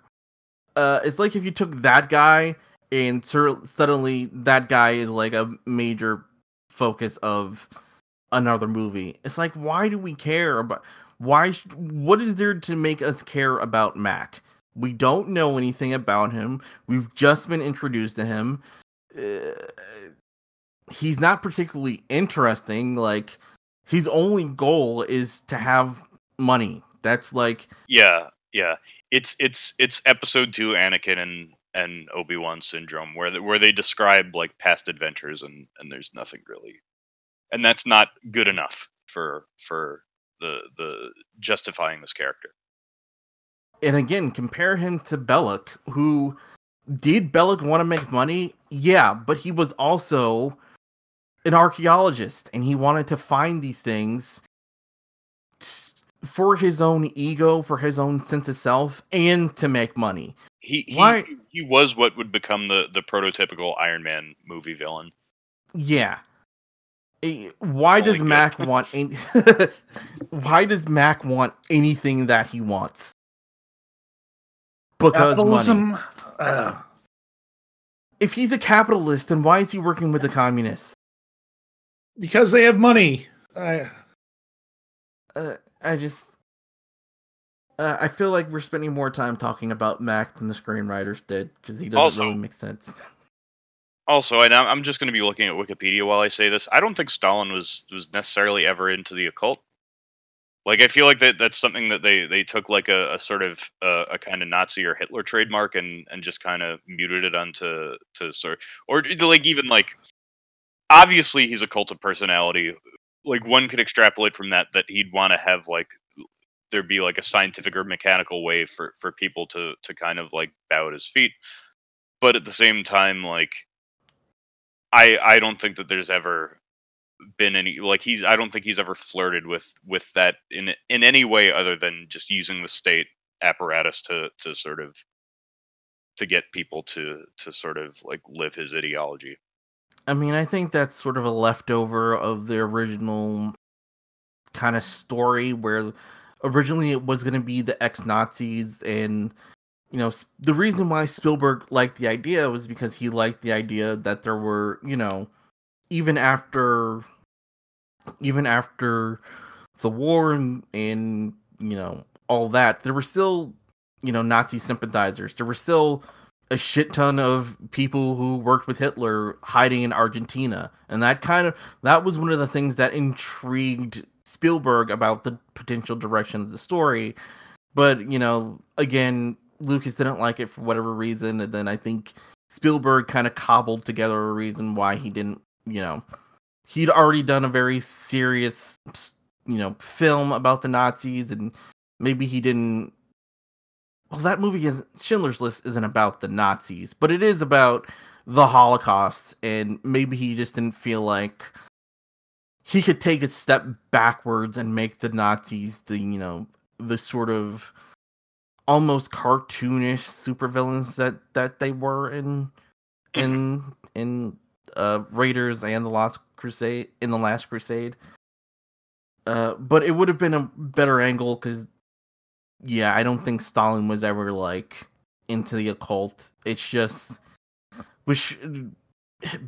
Uh, it's like if you took that guy, and sur- suddenly that guy is like a major focus of another movie. It's like, why do we care about why what is there to make us care about Mac? We don't know anything about him. We've just been introduced to him. Uh, he's not particularly interesting. Like, his only goal is to have money. That's like yeah yeah it's it's it's episode two Anakin and and Obi-Wan syndrome, where the, where they describe like past adventures, and, and there's nothing really, and that's not good enough for for the the justifying this character. And again, compare him to Belloc, who did Belloc want to make money? Yeah, but he was also an archaeologist, and he wanted to find these things for his own ego, for his own sense of self, and to make money. He he, he was what would become the, the prototypical Iron Man movie villain. Yeah. Why does Only Mac good. want any, why does Mac want anything that he wants? Because Capitalism, money. Uh, if he's a capitalist, then why is he working with the communists? Because they have money. I uh, I just Uh, I feel like we're spending more time talking about Mac than the screenwriters did, because he doesn't also, really make sense. Also, and I'm just going to be looking at Wikipedia while I say this, I don't think Stalin was was necessarily ever into the occult. Like, I feel like that that's something that they, they took like a, a sort of uh, a kind of Nazi or Hitler trademark and, and just kind of muted it onto to sort or like even like obviously he's a cult of personality. Like, one could extrapolate from that that he'd want to have like. There'd be like a scientific or mechanical way for, for people to, to kind of like bow at his feet. But at the same time, like, I, I don't think that there's ever been any, like he's, I don't think he's ever flirted with, with that in, in any way other than just using the state apparatus to, to sort of, to get people to, to sort of like live his ideology. I mean, I think that's sort of a leftover of the original kind of story where originally, it was going to be the ex-Nazis, and, you know, the reason why Spielberg liked the idea was because he liked the idea that there were, you know, even after, even after the war and, and, you know, all that, there were still, you know, Nazi sympathizers. There were still a shit ton of people who worked with Hitler hiding in Argentina, and that kind of, that was one of the things that intrigued Spielberg about the potential direction of the story. But, you know, again, Lucas didn't like it for whatever reason, and then I think Spielberg kind of cobbled together a reason why he didn't, you know, he'd already done a very serious you know, film about the Nazis, and maybe he didn't. Well, that movie is Schindler's List isn't about the Nazis, but it is about the Holocaust, and maybe he just didn't feel like he could take a step backwards and make the Nazis the, you know, the sort of almost cartoonish supervillains that, that they were in in in uh, Raiders and the Last Crusade in the Last Crusade. Uh, but it would have been a better angle because. Yeah, I don't think Stalin was ever, like, into the occult. It's just... Which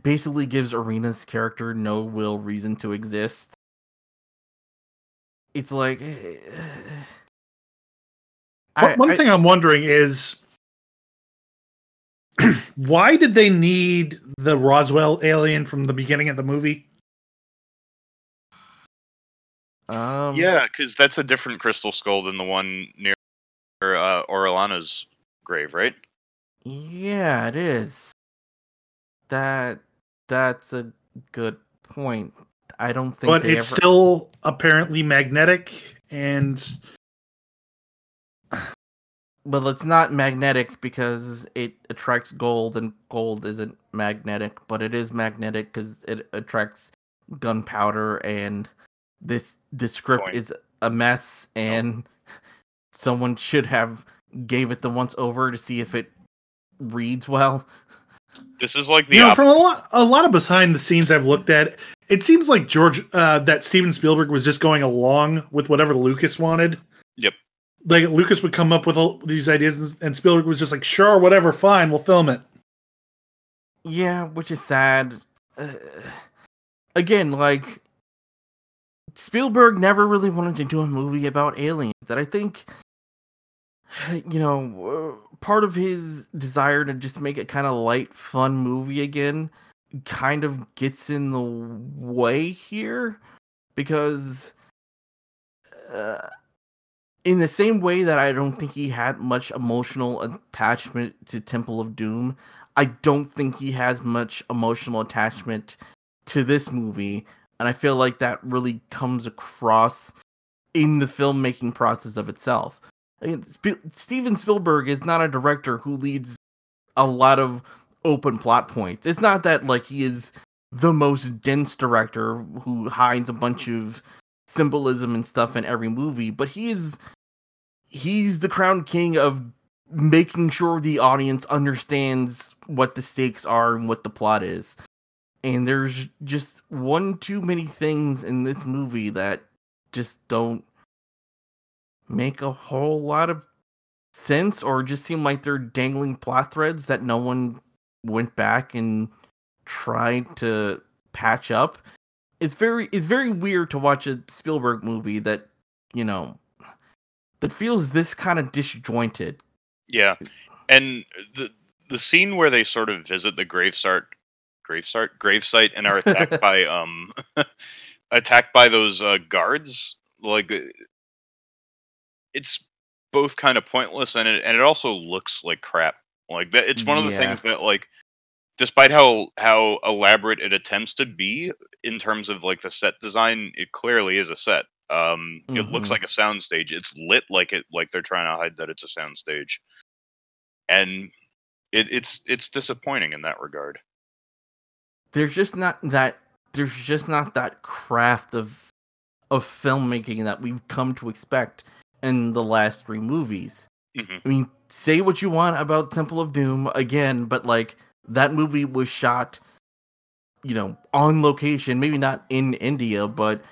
basically gives Arena's character no real reason to exist. It's like... I, One I, thing I'm wondering is... why did they need the Roswell alien from the beginning of the movie? Um, yeah, because that's a different crystal skull than the one near uh, Orellana's grave, right? Yeah, it is. That that's a good point. I don't think, but they it's ever... still apparently magnetic, and well, it's not magnetic because it attracts gold, and gold isn't magnetic, but it is magnetic because it attracts gunpowder and. This the script Point. is a mess, and nope. someone should have gave it the once over to see if it reads well. This is like the you know, op- from a lot a lot of behind the scenes I've looked at. It seems like George uh, that Steven Spielberg was just going along with whatever Lucas wanted. Yep, like Lucas would come up with all these ideas, and Spielberg was just like, "Sure, whatever, fine, we'll film it." Yeah, which is sad. Uh, again, like. Spielberg never really wanted to do a movie about aliens. That I think, you know, part of his desire to just make a kind of light, fun movie again kind of gets in the way here. Because uh, in the same way that I don't think he had much emotional attachment to Temple of Doom, I don't think he has much emotional attachment to this movie. And I feel like that really comes across in the filmmaking process of itself. Sp- Steven Spielberg is not a director who leads a lot of open plot points. It's not that like he is the most dense director who hides a bunch of symbolism and stuff in every movie, but he is he's the crown king of making sure the audience understands what the stakes are and what the plot is. And there's just one too many things in this movie that just don't make a whole lot of sense or just seem like they're dangling plot threads that no one went back and tried to patch up. It's very it's very weird to watch a Spielberg movie that, you know, that feels this kind of disjointed. Yeah. And the the scene where they sort of visit the gravestart Gravesite, gravesite, and are attacked by um, attacked by those uh, guards. Like, it's both kind of pointless, and it and it also looks like crap. Like that, it's one of the yeah. things that, like, despite how how elaborate it attempts to be in terms of like the set design, it clearly is a set. Um, mm-hmm. It looks like a soundstage. It's lit like it like they're trying to hide that it's a soundstage, and it, it's it's disappointing in that regard. There's just not that. There's just not that craft of of filmmaking that we've come to expect in the last three movies. Mm-hmm. I mean, say what you want about Temple of Doom again, but like that movie was shot, you know, on location. Maybe not in India, but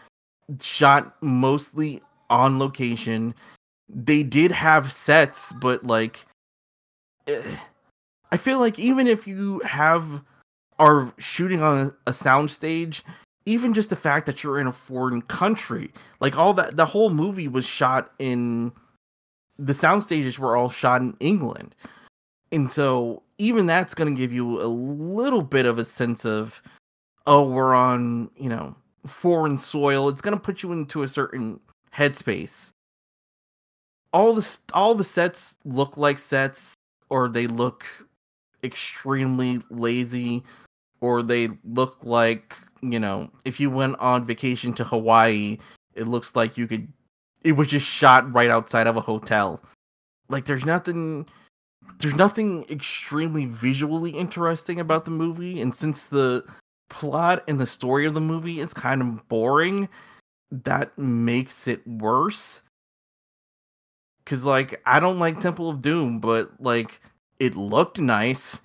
shot mostly on location. They did have sets, but like, I feel like even if you have are shooting on a soundstage, even just the fact that you're in a foreign country, like all that, the whole movie was shot in, the soundstages were all shot in England. And so even that's going to give you a little bit of a sense of, oh, we're on, you know, foreign soil. It's going to put you into a certain headspace. All the, all the sets look like sets, or they look extremely lazy, or they look like, you know, if you went on vacation to Hawaii, It looks like you could... It was just shot right outside of a hotel. Like, there's nothing... There's nothing extremely visually interesting about the movie, and since the plot and the story of the movie is kind of boring, that makes it worse. Because, like, I don't like Temple of Doom, but, like, it looked nice.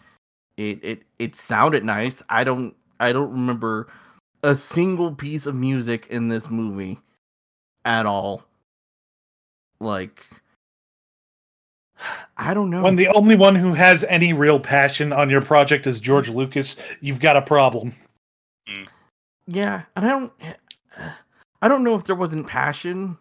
It it it sounded nice. I don't I don't remember a single piece of music in this movie at all. Like... I don't know. When the only one who has any real passion on your project is George Lucas, you've got a problem. Yeah, and I don't I don't know if there wasn't passion,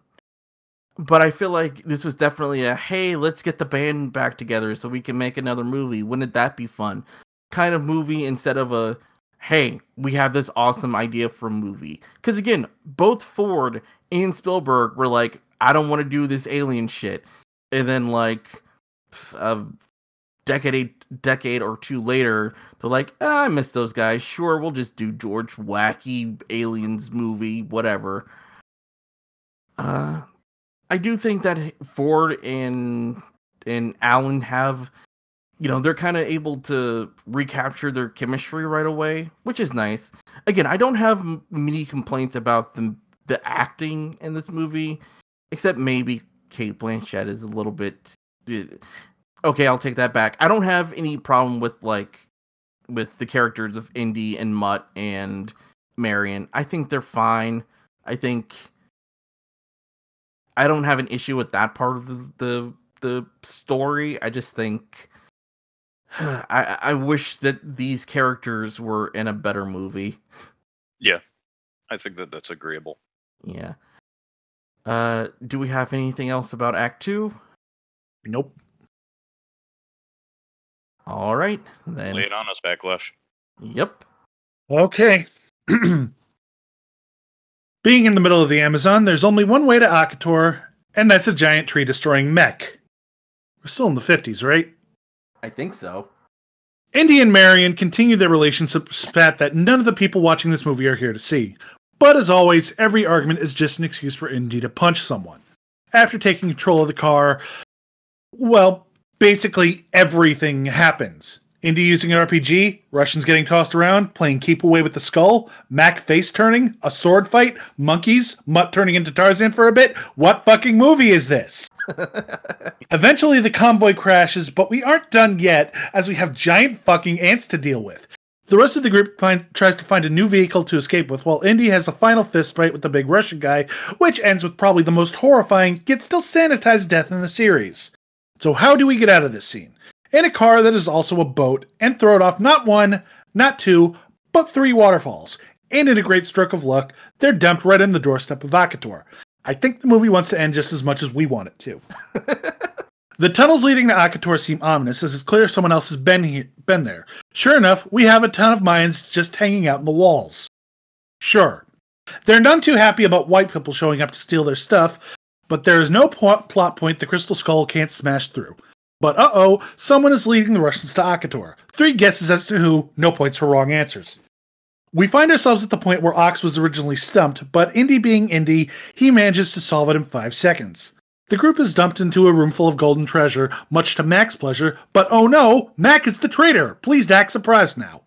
but I feel like this was definitely a, hey, let's get the band back together so we can make another movie. Wouldn't that be fun? Kind of movie instead of a, hey, we have this awesome idea for a movie. Because again, both Ford and Spielberg were like, I don't want to do this alien shit. And then, like, a decade decade or two later, they're like, ah, I miss those guys. Sure, we'll just do George wacky aliens movie, whatever. Uh, I do think that Ford and and Allen have, you know, they're kind of able to recapture their chemistry right away, which is nice. Again, I don't have many complaints about the the acting in this movie, except maybe Kate Blanchett is a little bit okay. I'll take that back. I don't have any problem with like with the characters of Indy and Mutt and Marion. I think they're fine. I think I don't have an issue with that part of the the, the story. I just think I I wish that these characters were in a better movie. Yeah, I think that that's agreeable. Yeah. Uh, do we have anything else about Act two? Nope. All right, then. Lay it on us, Backlash. Yep. Okay. Being in the middle of the Amazon, there's only one way to Akator, and that's a giant tree-destroying mech. We're still in the fifties, right? I think so. Indy and Marion continue their relationship spat that none of the people watching this movie are here to see. But as always, every argument is just an excuse for Indy to punch someone. After taking control of the car, well, basically everything happens. Indy using an R P G, Russians getting tossed around, playing keep away with the skull, Mac face turning, a sword fight, monkeys, Mutt turning into Tarzan for a bit. What fucking movie is this? Eventually the convoy crashes, but we aren't done yet, as we have giant fucking ants to deal with. The rest of the group find, tries to find a new vehicle to escape with, while Indy has a final fist fight with the big Russian guy, which ends with probably the most horrifying, yet still sanitized death in the series. So how do we get out of this scene? In a car that is also a boat, and throw it off not one, not two, but three waterfalls. And in a great stroke of luck, they're dumped right in the doorstep of Akator. I think the movie wants to end just as much as we want it to. The tunnels leading to Akator seem ominous, as it's clear someone else has been here, been there. Sure enough, we have a ton of Mayans just hanging out in the walls. Sure. They're none too happy about white people showing up to steal their stuff, but there is no po- plot point the Crystal Skull can't smash through. But uh-oh, someone is leading the Russians to Akator. Three guesses as to who, no points for wrong answers. We find ourselves at the point where Ox was originally stumped, but Indy being Indy, he manages to solve it in five seconds. The group is dumped into a room full of golden treasure, much to Mac's pleasure, but oh no, Mac is the traitor! Please act surprised now.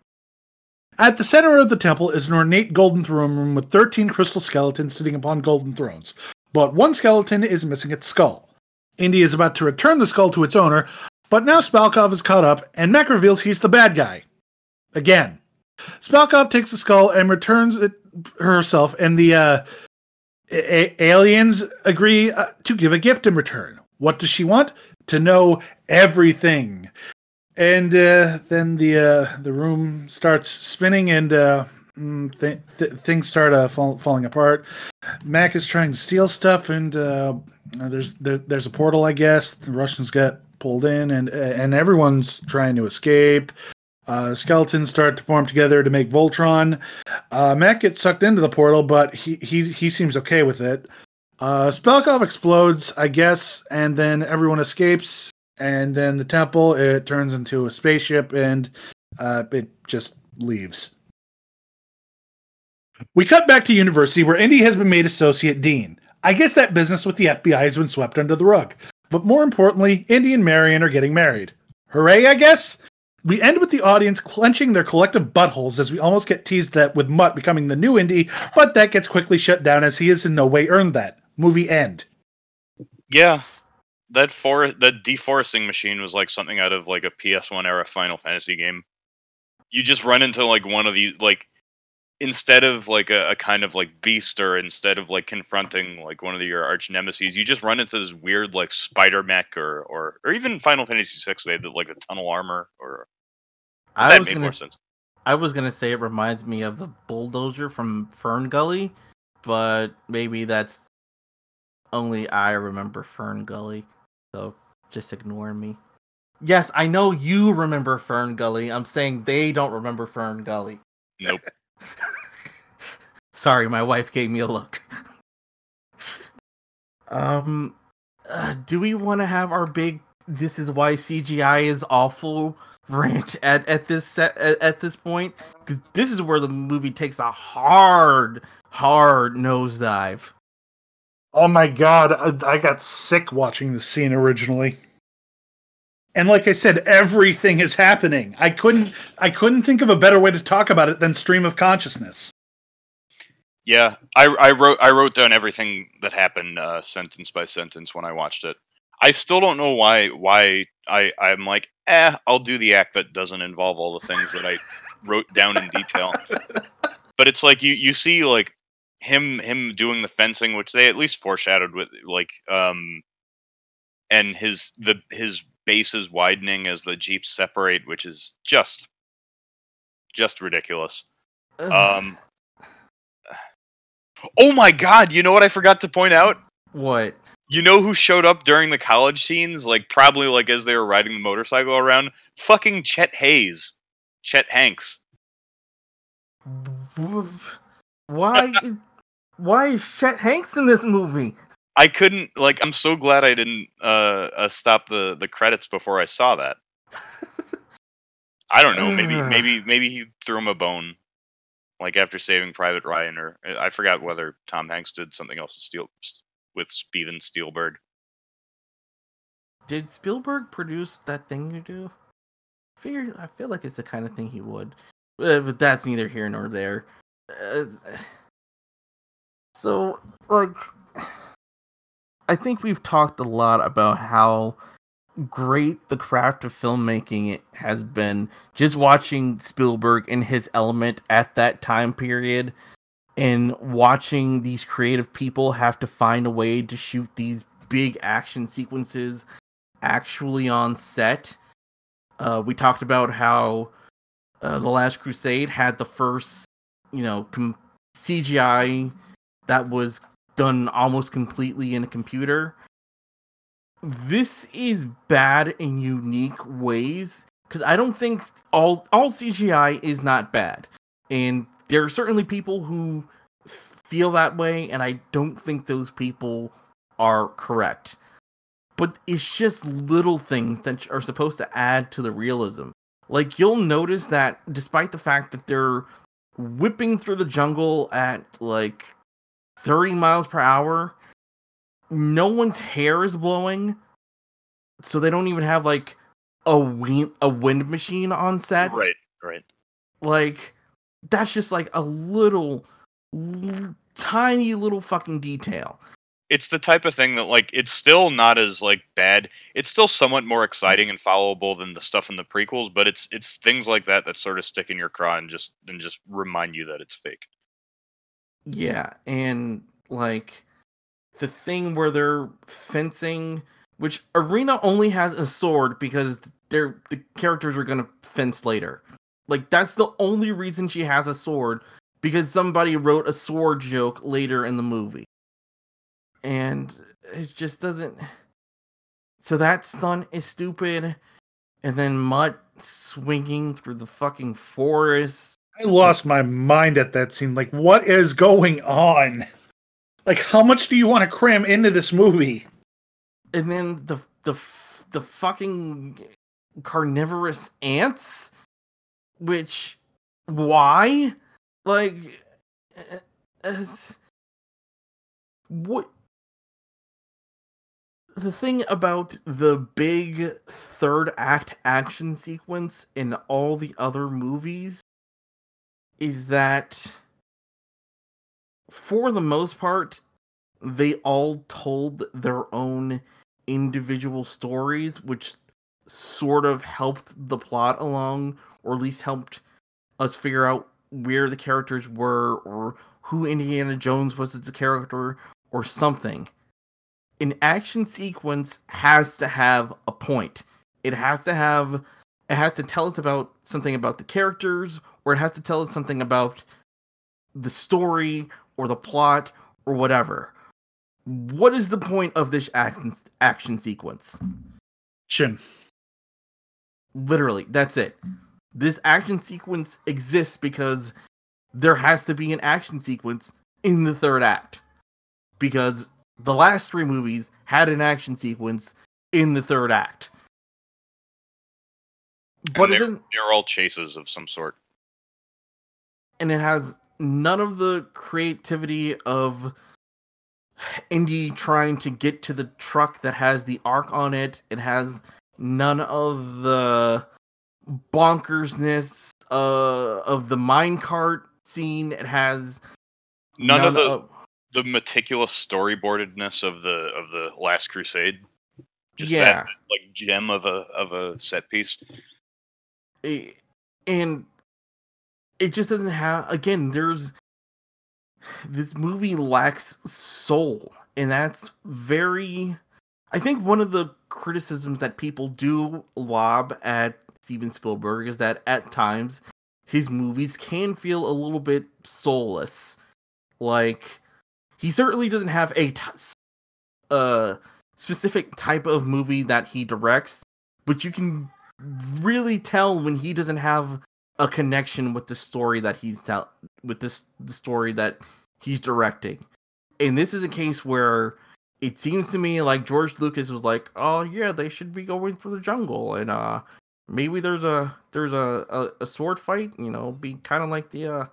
At the center of the temple is an ornate golden throne room with thirteen crystal skeletons sitting upon golden thrones, but one skeleton is missing its skull. Indy is about to return the skull to its owner, but now Spalkov is caught up, and Mac reveals he's the bad guy. Again. Spalkov takes the skull and returns it herself, and the, uh... A- aliens agree uh, to give a gift in return. What does she want? To know everything. And uh, then the uh, the room starts spinning and uh, th- th- things start uh, fall- falling apart. Mac is trying to steal stuff, and uh, there's there, there's a portal, I guess. The Russians got pulled in, and and everyone's trying to escape. Uh, skeletons start to form together to make Voltron. Uh, Mac gets sucked into the portal, but he he, he seems okay with it. Uh, Spalkov explodes, I guess, and then everyone escapes. And then the temple, it turns into a spaceship, and uh, it just leaves. We cut back to university, where Indy has been made associate dean. I guess that business with the F B I has been swept under the rug. But more importantly, Indy and Marion are getting married. Hooray, I guess? We end with the audience clenching their collective buttholes as we almost get teased that with Mutt becoming the new Indy, but that gets quickly shut down as he has in no way earned that. Movie end. Yeah. That for that deforesting machine was like something out of like a P S one era Final Fantasy game. You just run into like one of these, like, instead of like a, a kind of like beast, or instead of like confronting like one of the, your arch nemesis, you just run into this weird like spider mech, or or or even Final Fantasy six, they had the, like the tunnel armor, or I that was made gonna, more sense. I was gonna say it reminds me of the bulldozer from Fern Gully, but maybe that's only I remember Fern Gully, so just ignore me. Yes, I know you remember Fern Gully. I'm saying they don't remember Fern Gully. Nope. Sorry, my wife gave me a look. um, uh, do we want to have our big "this is why C G I is awful" rant at at this set, at, at this point? Because this is where the movie takes a hard, hard nosedive. Oh my god, I, I got sick watching the scene originally. And like I said, everything is happening. I couldn't I couldn't think of a better way to talk about it than stream of consciousness. Yeah, I, I wrote I wrote down everything that happened uh, sentence by sentence when I watched it. I still don't know why why I, I'm like, eh, I'll do the act that doesn't involve all the things that I wrote down in detail. But it's like you, you see like him him doing the fencing, which they at least foreshadowed with like um and his the his bases widening as the jeeps separate, which is just just ridiculous. Ugh. Um oh my god, you know what I forgot to point out? What? You know who showed up during the college scenes, like probably like as they were riding the motorcycle around? Fucking Chet Hayes. Chet Hanks. Why why is Chet Hanks in this movie? I couldn't, like, I'm so glad I didn't uh, uh, stop the, the credits before I saw that. I don't know, maybe maybe maybe he threw him a bone, like after Saving Private Ryan, or I forgot whether Tom Hanks did something else with, Steel, with Steven Spielberg. Did Spielberg produce That Thing You Do? Figured, I feel like it's the kind of thing he would, uh, but that's neither here nor there. Uh, so, like... I think we've talked a lot about how great the craft of filmmaking has been. Just watching Spielberg in his element at that time period and watching these creative people have to find a way to shoot these big action sequences actually on set. Uh, we talked about how uh, The Last Crusade had the first, you know, com- C G I that was done almost completely in a computer. This is bad in unique ways, because I don't think all all C G I is not bad. And there are certainly people who feel that way, and I don't think those people are correct. But it's just little things that are supposed to add to the realism. Like, you'll notice that despite the fact that they're whipping through the jungle at, like, thirty miles per hour, no one's hair is blowing, so they don't even have like a wind a wind machine on set. Right, right. Like, that's just like a little, little tiny little fucking detail. It's the type of thing that, like, it's still not as like bad. It's still somewhat more exciting and followable than the stuff in the prequels, but it's it's things like that that sort of stick in your craw and just and just remind you that it's fake. Yeah, and, like, the thing where they're fencing, which Arena only has a sword because they're the characters are going to fence later. Like, that's the only reason she has a sword, because somebody wrote a sword joke later in the movie. And it just doesn't... So that stunt is stupid, and then Mutt swinging through the fucking forest... I lost my mind at that scene. Like, what is going on? Like, how much do you want to cram into this movie? And then the the the fucking carnivorous ants, which, why? Like, as what the thing about the big third act action sequence in all the other movies is that for the most part they all told their own individual stories, which sort of helped the plot along, or at least helped us figure out where the characters were, or who Indiana Jones was as a character, or something. An action sequence has to have a point. It has to have, it has to tell us about something about the characters, or it has to tell us something about the story, or the plot, or whatever. What is the point of this action, action sequence? Chin. Literally, that's it. This action sequence exists because there has to be an action sequence in the third act. Because the last three movies had an action sequence in the third act. But it doesn't, they're all chases of some sort. And it has none of the creativity of Indy trying to get to the truck that has the Ark on it. It has none of the bonkersness uh, of the minecart scene. It has none, none of the of, the meticulous storyboardedness of the of the Last Crusade. Just yeah. that like gem of a of a set piece. It, and it just doesn't have. Again, there's this movie lacks soul, and that's very. I think one of the criticisms that people do lob at Steven Spielberg is that at times his movies can feel a little bit soulless. Like, he certainly doesn't have a t- uh, specific type of movie that he directs, but you can really tell when he doesn't have a connection with the story that he's tell- with this the story that he's directing. And this is a case where it seems to me like George Lucas was like, "Oh yeah, they should be going through the jungle and uh." Maybe there's a there's a, a, a sword fight, you know, be kind of like the uh,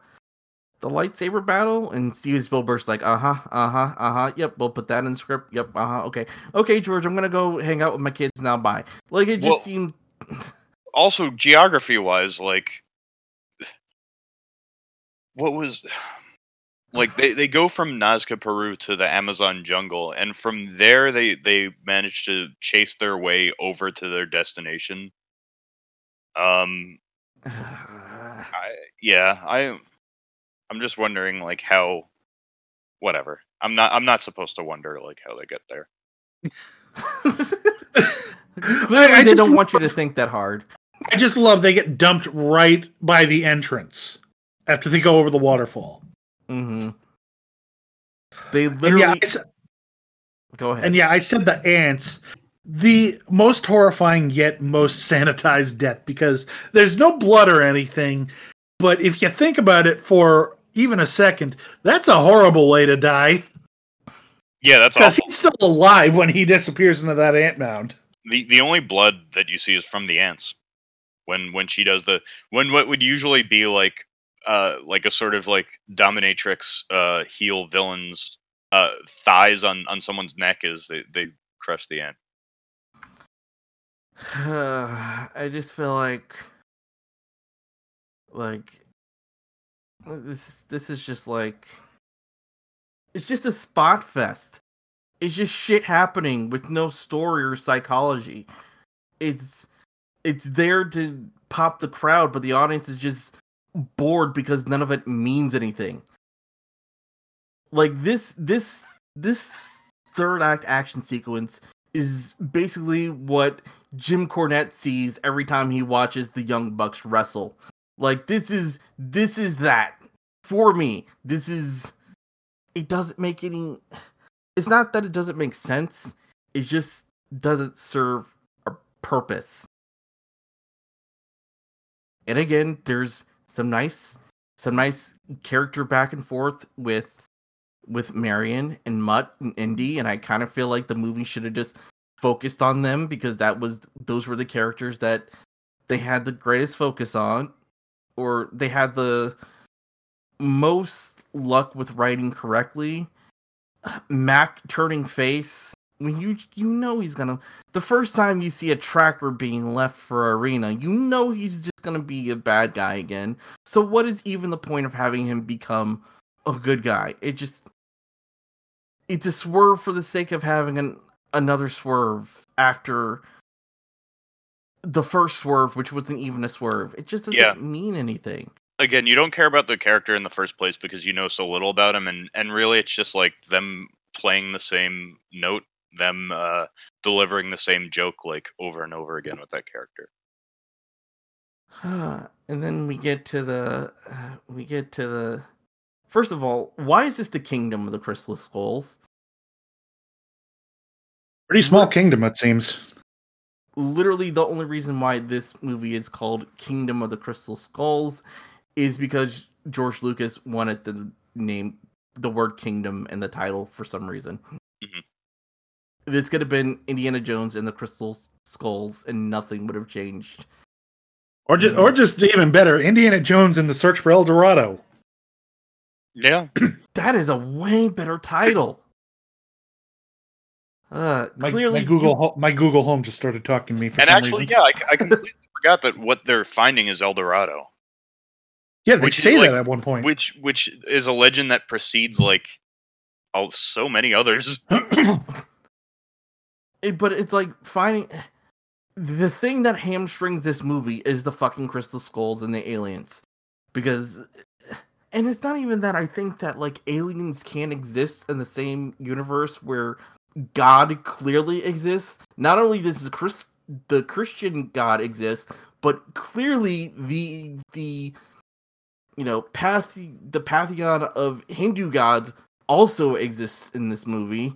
the lightsaber battle. And Steven Spielberg's like, uh huh, uh huh, uh huh. Yep, we'll put that in the script. Yep, uh huh. Okay, okay, George, I'm gonna go hang out with my kids now. Bye. Like it just well, seemed. Also, geography wise, like what was like they, they go from Nazca, Peru to the Amazon jungle, and from there they they manage to chase their way over to their destination. Um, I, yeah, I, I'm just wondering, like, how, whatever. I'm not, I'm not supposed to wonder, like, how they get there. Clearly, I they don't love, want you to think that hard. I just love they get dumped right by the entrance after they go over the waterfall. Mm-hmm. They literally... And yeah, sa- go ahead. And yeah, I said the ants... The most horrifying yet most sanitized death, because there's no blood or anything, but if you think about it for even a second, that's a horrible way to die. Yeah, that's awful. Because he's still alive when he disappears into that ant mound. The the only blood that you see is from the ants. When when she does the when what would usually be like uh like a sort of like dominatrix uh heel villain's uh thighs on, on someone's neck is they, they crush the ant. Uh, I just feel like, like this. This is just like it's just a spot fest. It's just shit happening with no story or psychology. It's it's there to pop the crowd, but the audience is just bored because none of it means anything. Like this, this, this third act action sequence is basically what Jim Cornette sees every time he watches the Young Bucks wrestle. Like, this is, this is that. For me, this is, it doesn't make any, it's not that it doesn't make sense, it just doesn't serve a purpose. And again, there's some nice, some nice character back and forth with, with Marion and Mutt and Indy, and I kind of feel like the movie should have just focused on them because that was those were the characters that they had the greatest focus on, or they had the most luck with writing correctly. Mac turning face when you you know he's gonna. The first time you see a tracker being left for Arena, you know he's just gonna be a bad guy again. So what is even the point of having him become a good guy? It just it's a swerve for the sake of having an another swerve after the first swerve, which wasn't even a swerve. It just doesn't yeah. mean anything. Again, you don't care about the character in the first place because you know so little about him, and, and really it's just like them playing the same note, them uh, delivering the same joke like over and over again with that character. And then we get to the, uh, we get to the, first of all, why is this the Kingdom of the Crystal Skulls? Pretty small kingdom, it seems. Literally, the only reason why this movie is called Kingdom of the Crystal Skulls is because George Lucas wanted the name, the word kingdom in the title for some reason. Mm-hmm. This could have been Indiana Jones and the Crystal Skulls and nothing would have changed. Or just, or just even better, Indiana Jones and the Search for El Dorado. Yeah. That is a way better title. Uh, my, clearly my Google you... my Google Home just started talking to me for and some actually, reason. And actually, yeah, I, I completely forgot that what they're finding is El Dorado. Yeah, they say like, that at one point. Which which is a legend that precedes, like, oh, so many others. it, but it's like finding... The thing that hamstrings this movie is the fucking Crystal Skulls and the aliens. Because... And it's not even that I think that, like, aliens can't exist in the same universe where... God clearly exists. Not only does the, Chris, the Christian God exist, but clearly the the you know path the pantheon of Hindu gods also exists in this movie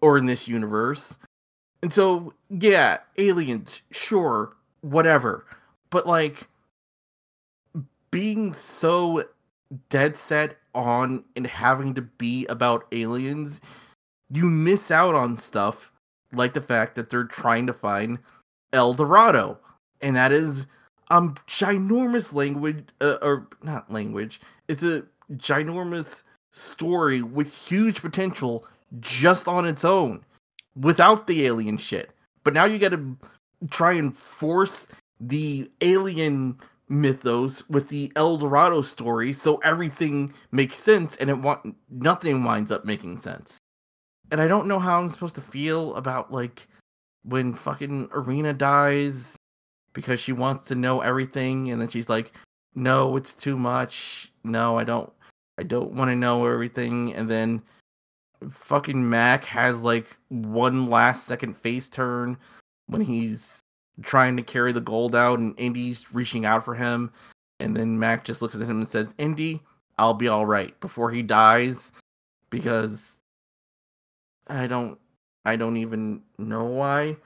or in this universe. And so, yeah, aliens, sure, whatever. But like being so dead set on and having to be about aliens. You miss out on stuff like the fact that they're trying to find El Dorado, and that is um ginormous language uh, or not language. It's a ginormous story with huge potential just on its own, without the alien shit. But now you got to try and force the alien mythos with the El Dorado story, so everything makes sense, and it wa- nothing winds up making sense. And I don't know how I'm supposed to feel about, like, when fucking Arena dies because she wants to know everything. And then she's like, no, it's too much. No, I don't. I don't want to know everything. And then fucking Mac has, like, one last second face turn when he's trying to carry the gold out and Indy's reaching out for him. And then Mac just looks at him and says, Indy, I'll be all right before he dies because... I don't, I don't even know why,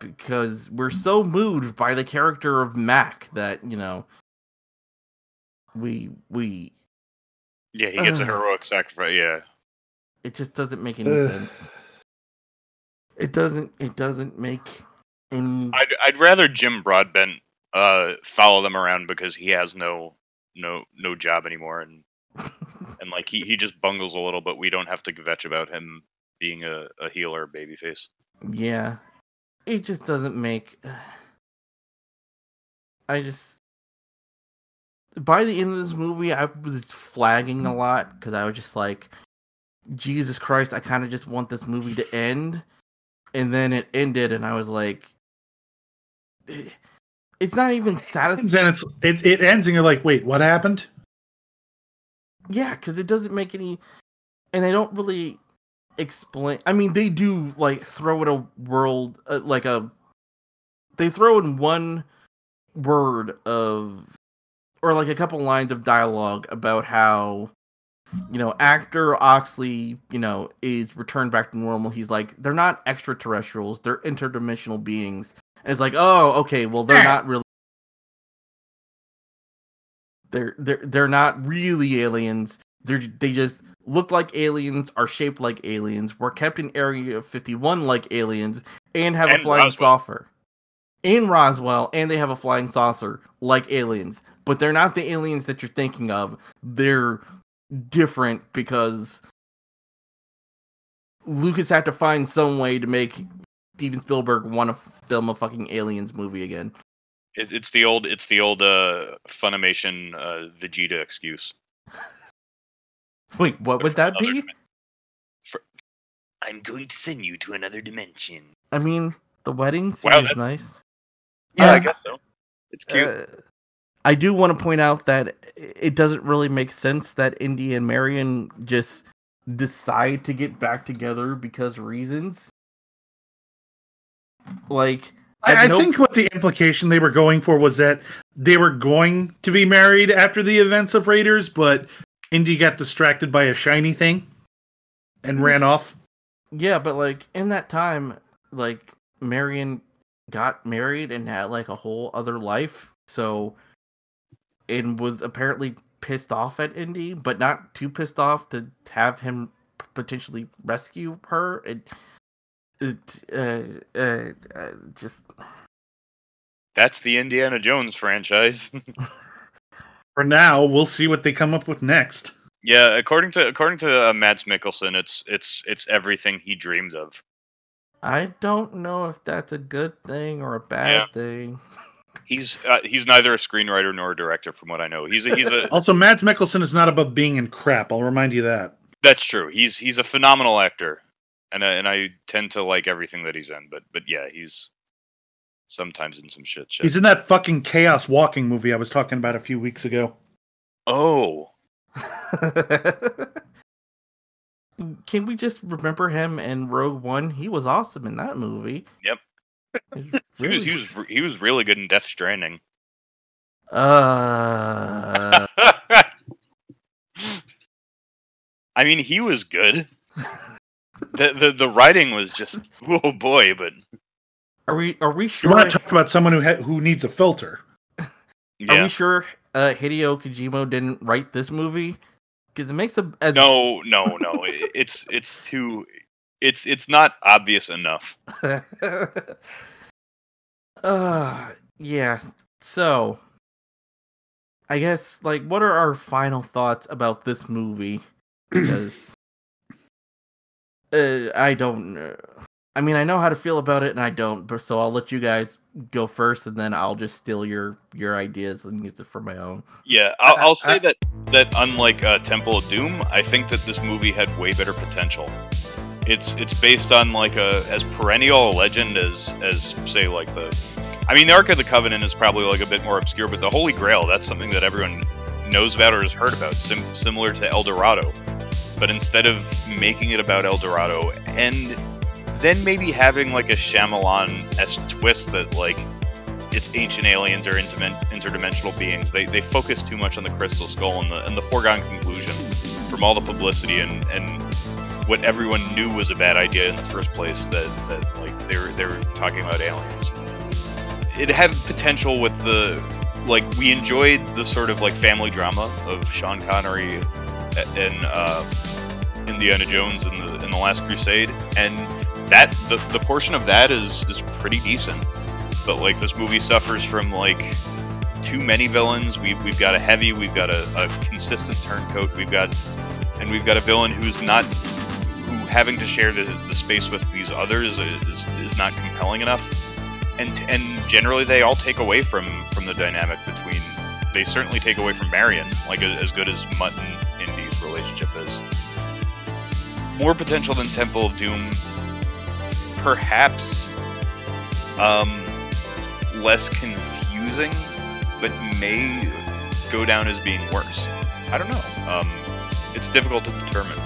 because we're so moved by the character of Mac that, you know, we, we. Yeah, he gets uh, a heroic sacrifice, yeah. It just doesn't make any Ugh. sense. It doesn't, it doesn't make any... I'd, I'd rather Jim Broadbent uh, follow them around because he has no, no, no job anymore, and, and like, he, he just bungles a little, but we don't have to kvetch about him being a, a healer babyface. Yeah. It just doesn't make... I just... By the end of this movie, I was flagging a lot, because I was just like, Jesus Christ, I kind of just want this movie to end. And then it ended, and I was like... It's not even satisfying. It, it, it ends, and you're like, wait, what happened? Yeah, because it doesn't make any... And they don't really... explain I mean they do like throw in a world uh, like a they throw in one word of or like a couple lines of dialogue about how, you know, after Oxley, you know, is returned back to normal, he's like, they're not extraterrestrials, they're interdimensional beings. And it's like, oh, okay, well they're not really they're they're they're not really aliens. They're, they just look like aliens, are shaped like aliens, were kept in Area fifty-one like aliens, and have and a flying Roswell. Saucer. in Roswell, and they have a flying saucer like aliens, but they're not the aliens that you're thinking of. They're different because Lucas had to find some way to make Steven Spielberg want to film a fucking aliens movie again. It, it's the old, it's the old uh, Funimation uh, Vegeta excuse. Wait, what but would that be? For, I'm going to send you to another dimension. I mean, the wedding scene wow, is nice. Yeah, uh, I guess so. It's cute. Uh, I do want to point out that it doesn't really make sense that Indy and Marion just decide to get back together because reasons. Like, I, no I think p- what the implication they were going for was that they were going to be married after the events of Raiders, but Indy got distracted by a shiny thing and ran off. Yeah, but like in that time, like Marion got married and had like a whole other life, so and was apparently pissed off at Indy, but not too pissed off to have him potentially rescue her. And it, uh, uh, uh, just that's the Indiana Jones franchise. For now, we'll see what they come up with next. Yeah, according to according to uh, Mads Mikkelsen, it's it's it's everything he dreamed of. I don't know if that's a good thing or a bad yeah. thing. He's uh, he's neither a screenwriter nor a director, from what I know. He's a, he's a also Mads Mikkelsen is not above being in crap. I'll remind you that. That's true. He's he's a phenomenal actor, and I, and I tend to like everything that he's in. But but yeah, he's. Sometimes in some shit, shit. He's in that fucking Chaos Walking movie I was talking about a few weeks ago. Oh. Can we just remember him in Rogue One? He was awesome in that movie. Yep. Really... He was he was he was really good in Death Stranding. Uh. I mean, he was good. the, the the writing was just oh boy, but. Are we are we sure? You want to talk about someone who ha- who needs a filter? Yeah. Are we sure uh, Hideo Kojima didn't write this movie? Because it makes a as... no, no, no. it's it's too it's it's not obvious enough. uh yeah. So, I guess like, what are our final thoughts about this movie? Because uh, I don't know. I mean, I know how to feel about it, and I don't, but so I'll let you guys go first, and then I'll just steal your, your ideas and use it for my own. Yeah, I'll, I'll say I, that that unlike uh, Temple of Doom, I think that this movie had way better potential. It's it's based on like a as perennial a legend as as say like the, I mean, the Ark of the Covenant is probably like a bit more obscure, but the Holy Grail, that's something that everyone knows about or has heard about, sim- similar to El Dorado, but instead of making it about El Dorado and then maybe having like a Shyamalan-esque twist that like it's ancient aliens or intermin- interdimensional beings. They they focus too much on the crystal skull and the and the foregone conclusion from all the publicity and, and what everyone knew was a bad idea in the first place. That, that like they were they were talking about aliens. It had potential with the like we enjoyed the sort of like family drama of Sean Connery and uh, Indiana Jones in the in the Last Crusade and. That the, the portion of that is, is pretty decent, but like this movie suffers from like too many villains. We've we've got a heavy, we've got a, a consistent turncoat, we've got and we've got a villain who's not who having to share the, the space with these others is, is not compelling enough, and and generally they all take away from, from the dynamic between. They certainly take away from Marion, like as good as Mutt and Indy's relationship is. More potential than Temple of Doom. Perhaps um, less confusing, but may go down as being worse. I don't know. Um, it's difficult to determine.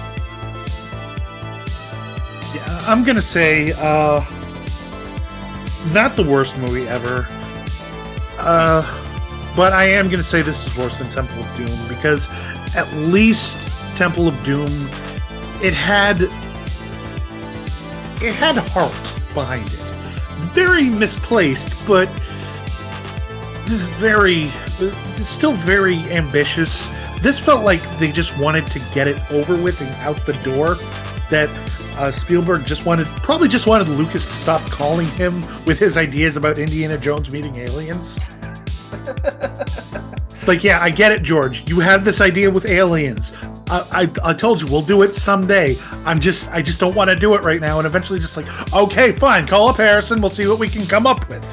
Yeah, I'm gonna say uh, not the worst movie ever, uh, but I am gonna say this is worse than Temple of Doom because at least Temple of Doom it had. It had heart behind it. Very misplaced, but very, still very ambitious. This felt like they just wanted to get it over with and out the door that uh, Spielberg just wanted, probably just wanted Lucas to stop calling him with his ideas about Indiana Jones meeting aliens. Like, yeah, I get it, George. You had this idea with aliens. I, I I told you we'll do it someday. I'm just I just don't want to do it right now. And eventually, just like, okay, fine, call up Harrison. We'll see what we can come up with.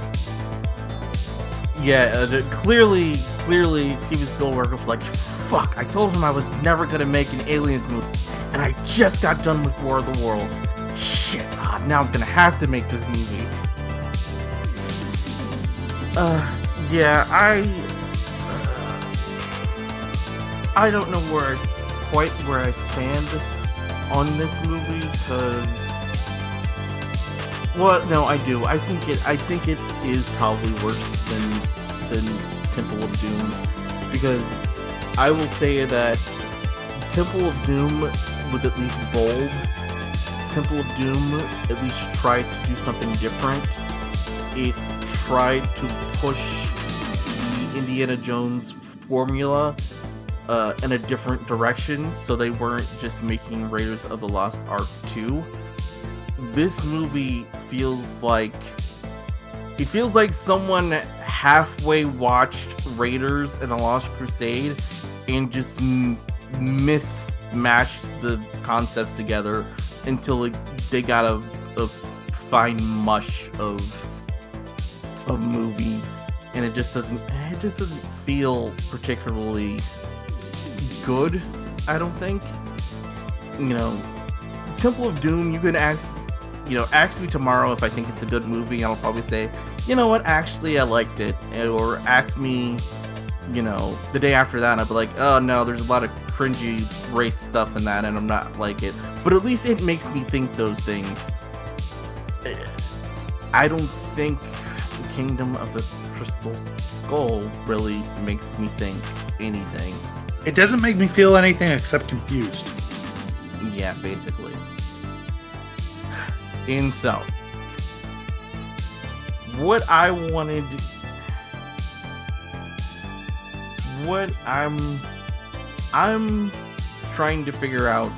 Yeah, uh, clearly, clearly, Steven Spielberg was like, "Fuck! I told him I was never gonna make an aliens movie, and I just got done with War of the Worlds. Shit! Ah, now I'm gonna have to make this movie." Uh, yeah, I. I don't know where I, quite where I stand on this movie, because, well, no, I do. I think it. I think it is probably worse than than Temple of Doom, because I will say that Temple of Doom was at least bold. Temple of Doom at least tried to do something different. It tried to push the Indiana Jones formula Uh, in a different direction, so they weren't just making Raiders of the Lost Ark two. This movie feels like... It feels like someone halfway watched Raiders and the Lost Crusade and just m- mismatched the concepts together until it, they got a, a fine mush of of movies, and it just doesn't it just doesn't feel particularly good, I don't think. You know, Temple of Doom, you could ask, you know, ask me tomorrow if I think it's a good movie, I'll probably say, you know what, actually I liked it. Or ask me, you know, the day after that, and I'll be like, oh no, there's a lot of cringy race stuff in that, and I'm not like it. But at least it makes me think those things. I don't think Kingdom of the Crystal Skull really makes me think anything. It doesn't make me feel anything except confused. Yeah, basically. And so, what I wanted, what I'm, I'm trying to figure out,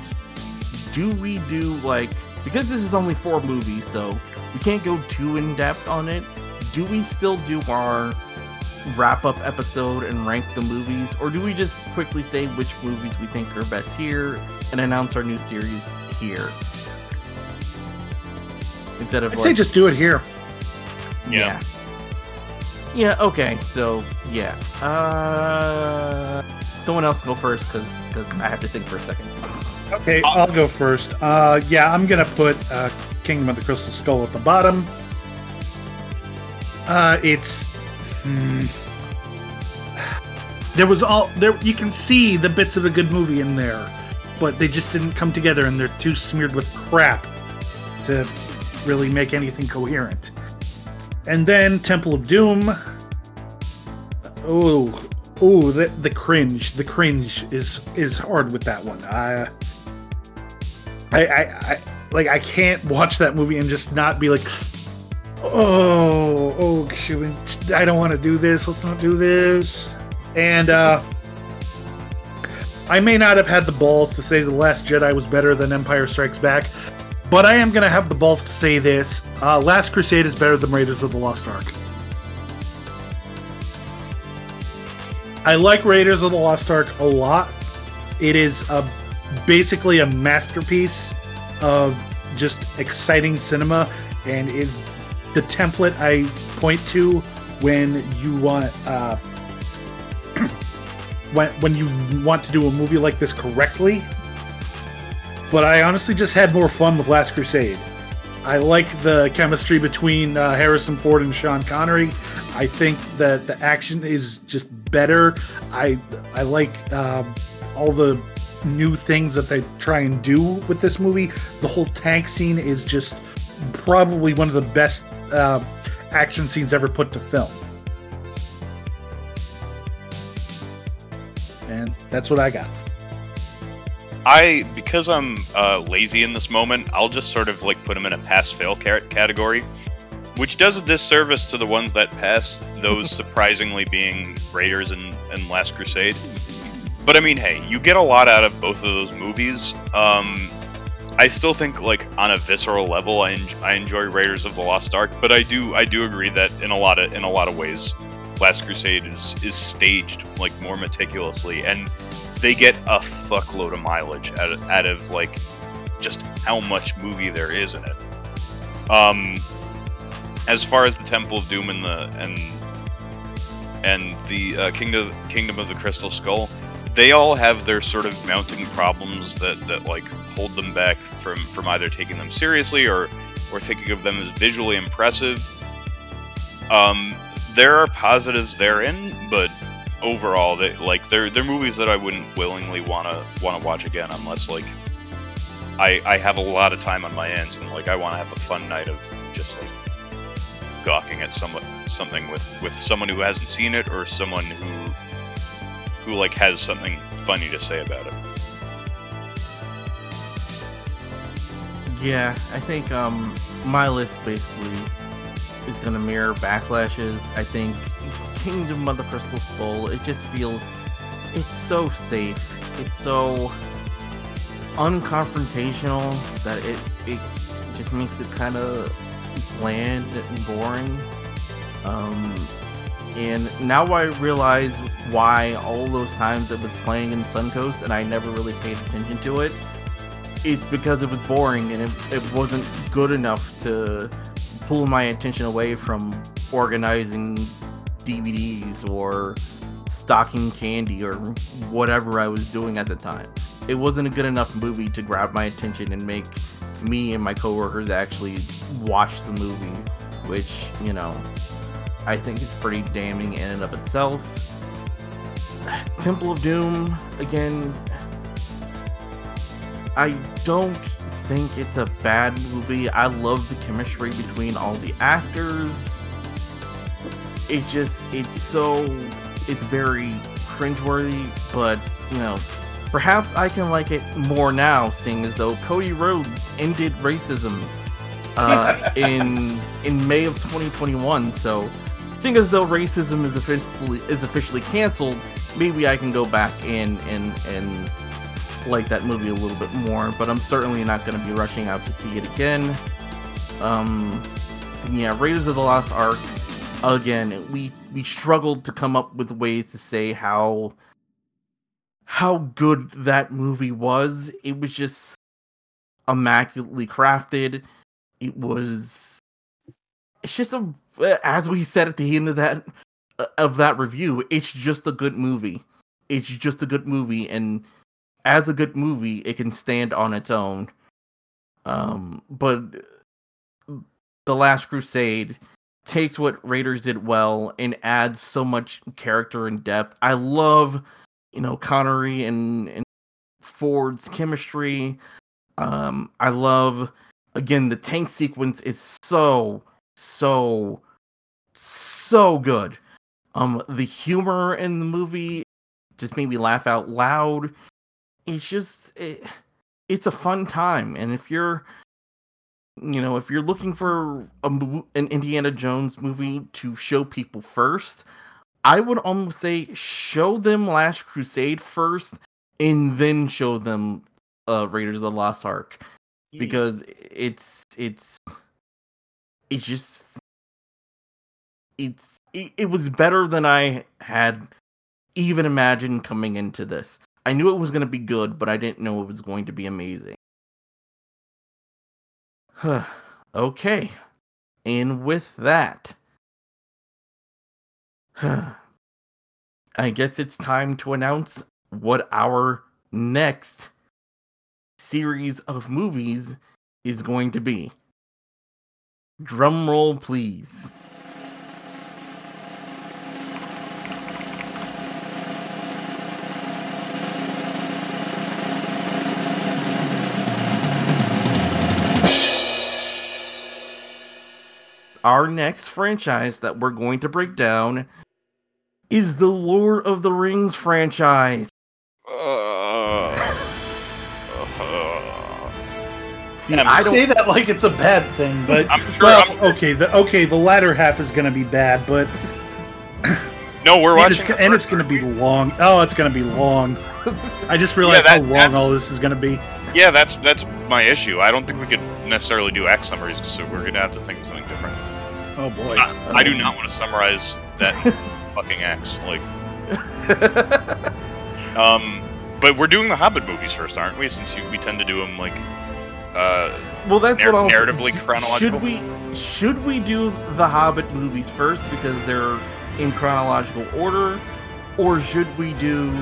do we do, like, because this is only four movies, so we can't go too in depth on it, do we still do our wrap-up episode and rank the movies, or do we just quickly say which movies we think are best here and announce our new series here? Instead of, I'd like, say just do it here. Yeah. Yeah, yeah, okay, so, yeah. Uh, someone else go first, because I have to think for a second. Okay, I'll go first. Uh, yeah, I'm going to put uh, Kingdom of the Crystal Skull at the bottom. Uh, it's Hmm. There was all there. You can see the bits of a good movie in there, but they just didn't come together, and they're too smeared with crap to really make anything coherent. And then Temple of Doom. Oh, oh, the the cringe. The cringe is is hard with that one. I, I, I, I like. I can't watch that movie and just not be like, oh, oh, shoot, I don't want to do this. Let's not do this. And uh, I may not have had the balls to say The Last Jedi was better than Empire Strikes Back, but I am going to have the balls to say this. Uh, Last Crusade is better than Raiders of the Lost Ark. I like Raiders of the Lost Ark a lot. It is a, basically a masterpiece of just exciting cinema, and is the template I point to when you want uh, when when you want to do a movie like this correctly. But I honestly just had more fun with Last Crusade. I like the chemistry between uh, Harrison Ford and Sean Connery. I think that the action is just better. I I like uh, all the new things that they try and do with this movie. The whole tank scene is just probably one of the best uh, action scenes ever put to film. And that's what I got. I, because I'm uh, lazy in this moment, I'll just sort of like put them in a pass-fail category, which does a disservice to the ones that pass, those surprisingly being Raiders and, and Last Crusade. But I mean, hey, you get a lot out of both of those movies. Um, I still think, like, on a visceral level, I, en- I enjoy Raiders of the Lost Ark, but I do I do agree that in a lot of in a lot of ways, Last Crusade is, is staged, like, more meticulously, and they get a fuckload of mileage out of, out of like just how much movie there is in it. Um, as far as the Temple of Doom and the and and the uh, Kingdom Kingdom of the Crystal Skull, they all have their sort of mounting problems that, that like hold them back from, from either taking them seriously or, or thinking of them as visually impressive. Um, there are positives therein, but overall, they, like they're they're movies that I wouldn't willingly wanna wanna watch again unless like I I have a lot of time on my hands and like I want to have a fun night of just like gawking at some, something with, with someone who hasn't seen it or someone who who like has something funny to say about it. Yeah, I think um, my list basically is going to mirror Backlash's. I think Kingdom of the Crystal Skull, it just feels, it's so safe. It's so unconfrontational that it, it just makes it kind of bland and boring. Um, and now I realize why all those times it was playing in Suncoast and I never really paid attention to it. It's because it was boring and it, it wasn't good enough to pull my attention away from organizing D V Ds or stocking candy or whatever I was doing at the time. It wasn't a good enough movie to grab my attention and make me and my coworkers actually watch the movie, which, you know, I think is pretty damning in and of itself. Temple of Doom, again, I don't think it's a bad movie. I love the chemistry between all the actors. It just, it's so, it's very cringeworthy, but, you know, perhaps I can like it more now, seeing as though Cody Rhodes ended racism uh, in in May of twenty twenty-one, so seeing as though racism is officially is officially canceled, maybe I can go back in and and like that movie a little bit more, but I'm certainly not going to be rushing out to see it again. Um, yeah, Raiders of the Lost Ark. Again, we we struggled to come up with ways to say how how good that movie was. It was just immaculately crafted. It was. It's just a, as we said at the end of that of that review, it's just a good movie. It's just a good movie, and as a good movie, it can stand on its own. Um, but The Last Crusade takes what Raiders did well and adds so much character and depth. I love, you know, Connery and, and Ford's chemistry. Um, I love, again, the tank sequence is so, so, so good. Um, the humor in the movie just made me laugh out loud. It's just, it, it's a fun time. And if you're, you know, if you're looking for a, an Indiana Jones movie to show people first, I would almost say show them Last Crusade first and then show them uh, Raiders of the Lost Ark. Because it's, it's, it's just, it's, it, it was better than I had even imagined coming into this. I knew it was going to be good, but I didn't know it was going to be amazing. Huh. Okay. And with that, huh, I guess it's time to announce what our next series of movies is going to be. Drum roll, please. Our next franchise that we're going to break down is the Lord of the Rings franchise. Uh, uh, See, I don't say that like it's a bad thing, but I'm sure, well, I'm sure. okay, the okay, the latter half is going to be bad, but no, we're watching, and it's, and it's going to be long. Oh, it's going to be long. I just realized yeah, that, how long all this is going to be. Yeah, that's that's my issue. I don't think we could necessarily do X summaries, so we're going to have to think of something different. Oh, boy. I, I, I do not want to summarize that fucking X. Like, um, but we're doing the Hobbit movies first, aren't we? Since you, we tend to do them, like, uh, well, that's nar- what I'll, narratively chronological. Should we, should we do the Hobbit movies first because they're in chronological order? Or should we do...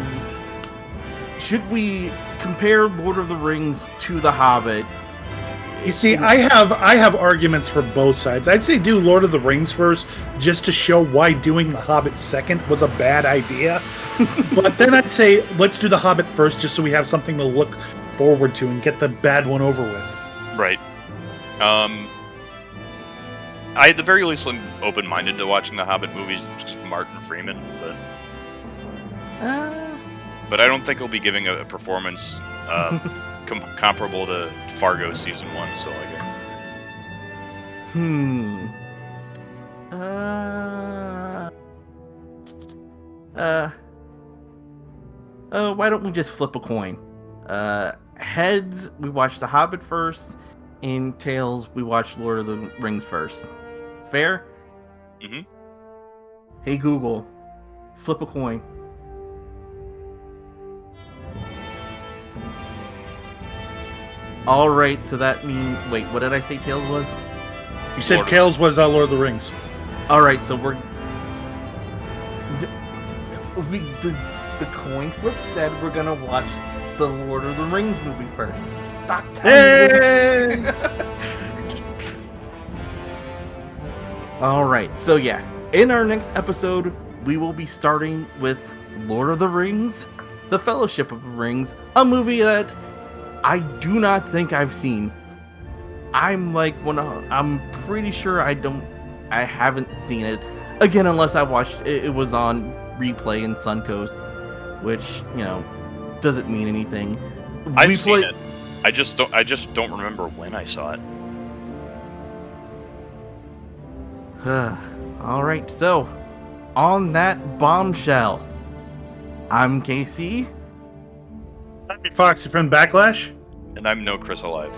Should we compare Lord of the Rings to The Hobbit? You see, I have I have arguments for both sides. I'd say do Lord of the Rings first, just to show why doing The Hobbit second was a bad idea. But then I'd say let's do The Hobbit first, just so we have something to look forward to and get the bad one over with. Right. Um, I at the very least am open-minded to watching The Hobbit movies, just Martin Freeman, but... Uh... But I don't think he'll be giving a performance uh, com- comparable to Fargo season one. So like, hmm. Uh. Uh. Uh. Why don't we just flip a coin? Uh, heads, we watch The Hobbit first. In tails, we watch Lord of the Rings first. Fair? Mm-hmm. Hey Google, flip a coin. All right, so that means... Wait, what did I say Tails was? You said Lord Tails was uh, Lord of the Rings. All right, so we're... We, the, the coin flip said we're going to watch the Lord of the Rings movie first. Stop telling me. All right, so yeah. In our next episode, we will be starting with Lord of the Rings, The Fellowship of the Rings, a movie that... I do not think I've seen. I'm like, when I'm pretty sure I don't, I haven't seen it. Again, unless I watched it, it was on replay in Suncoast, which you know doesn't mean anything. I've replay- seen it. I just don't. I just don't remember when I saw it. All right. So, on that bombshell, I'm K C. Foxy from Backlash, and I'm No Chris Alive,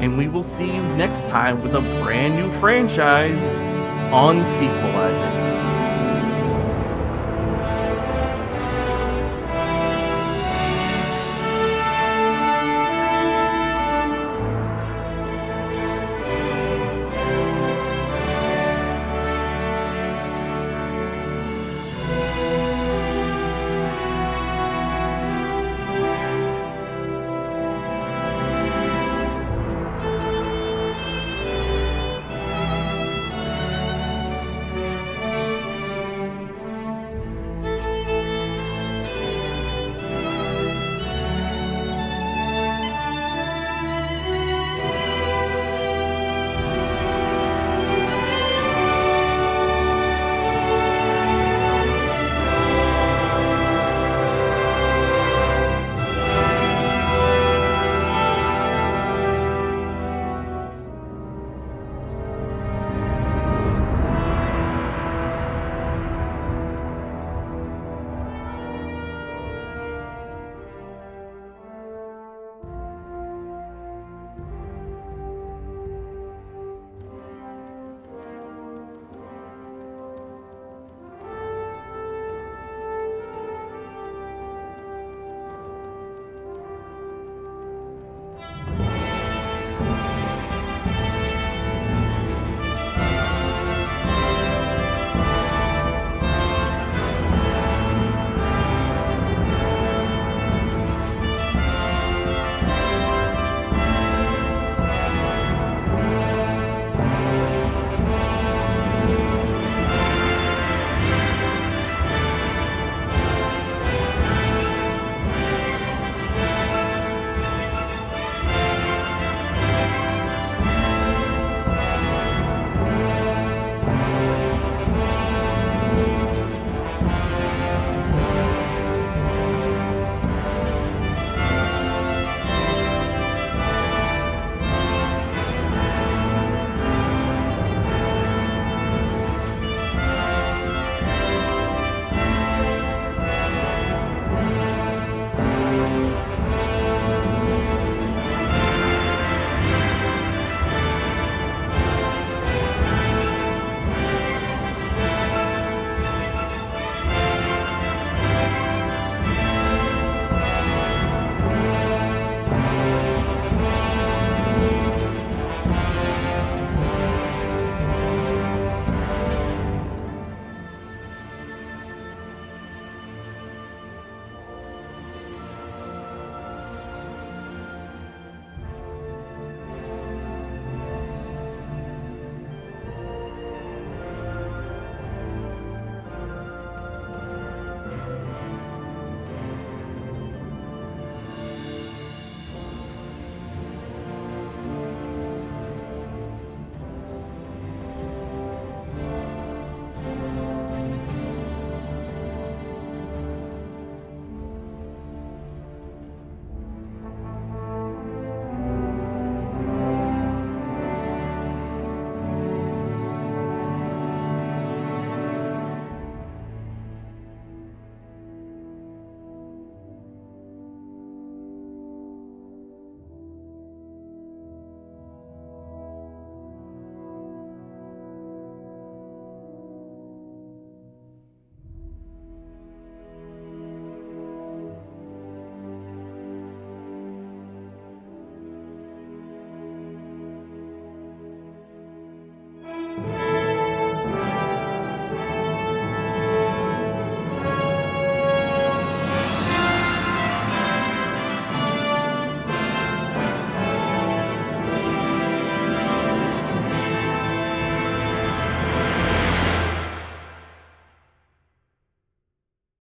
and we will see you next time with a brand new franchise on Sequelize It.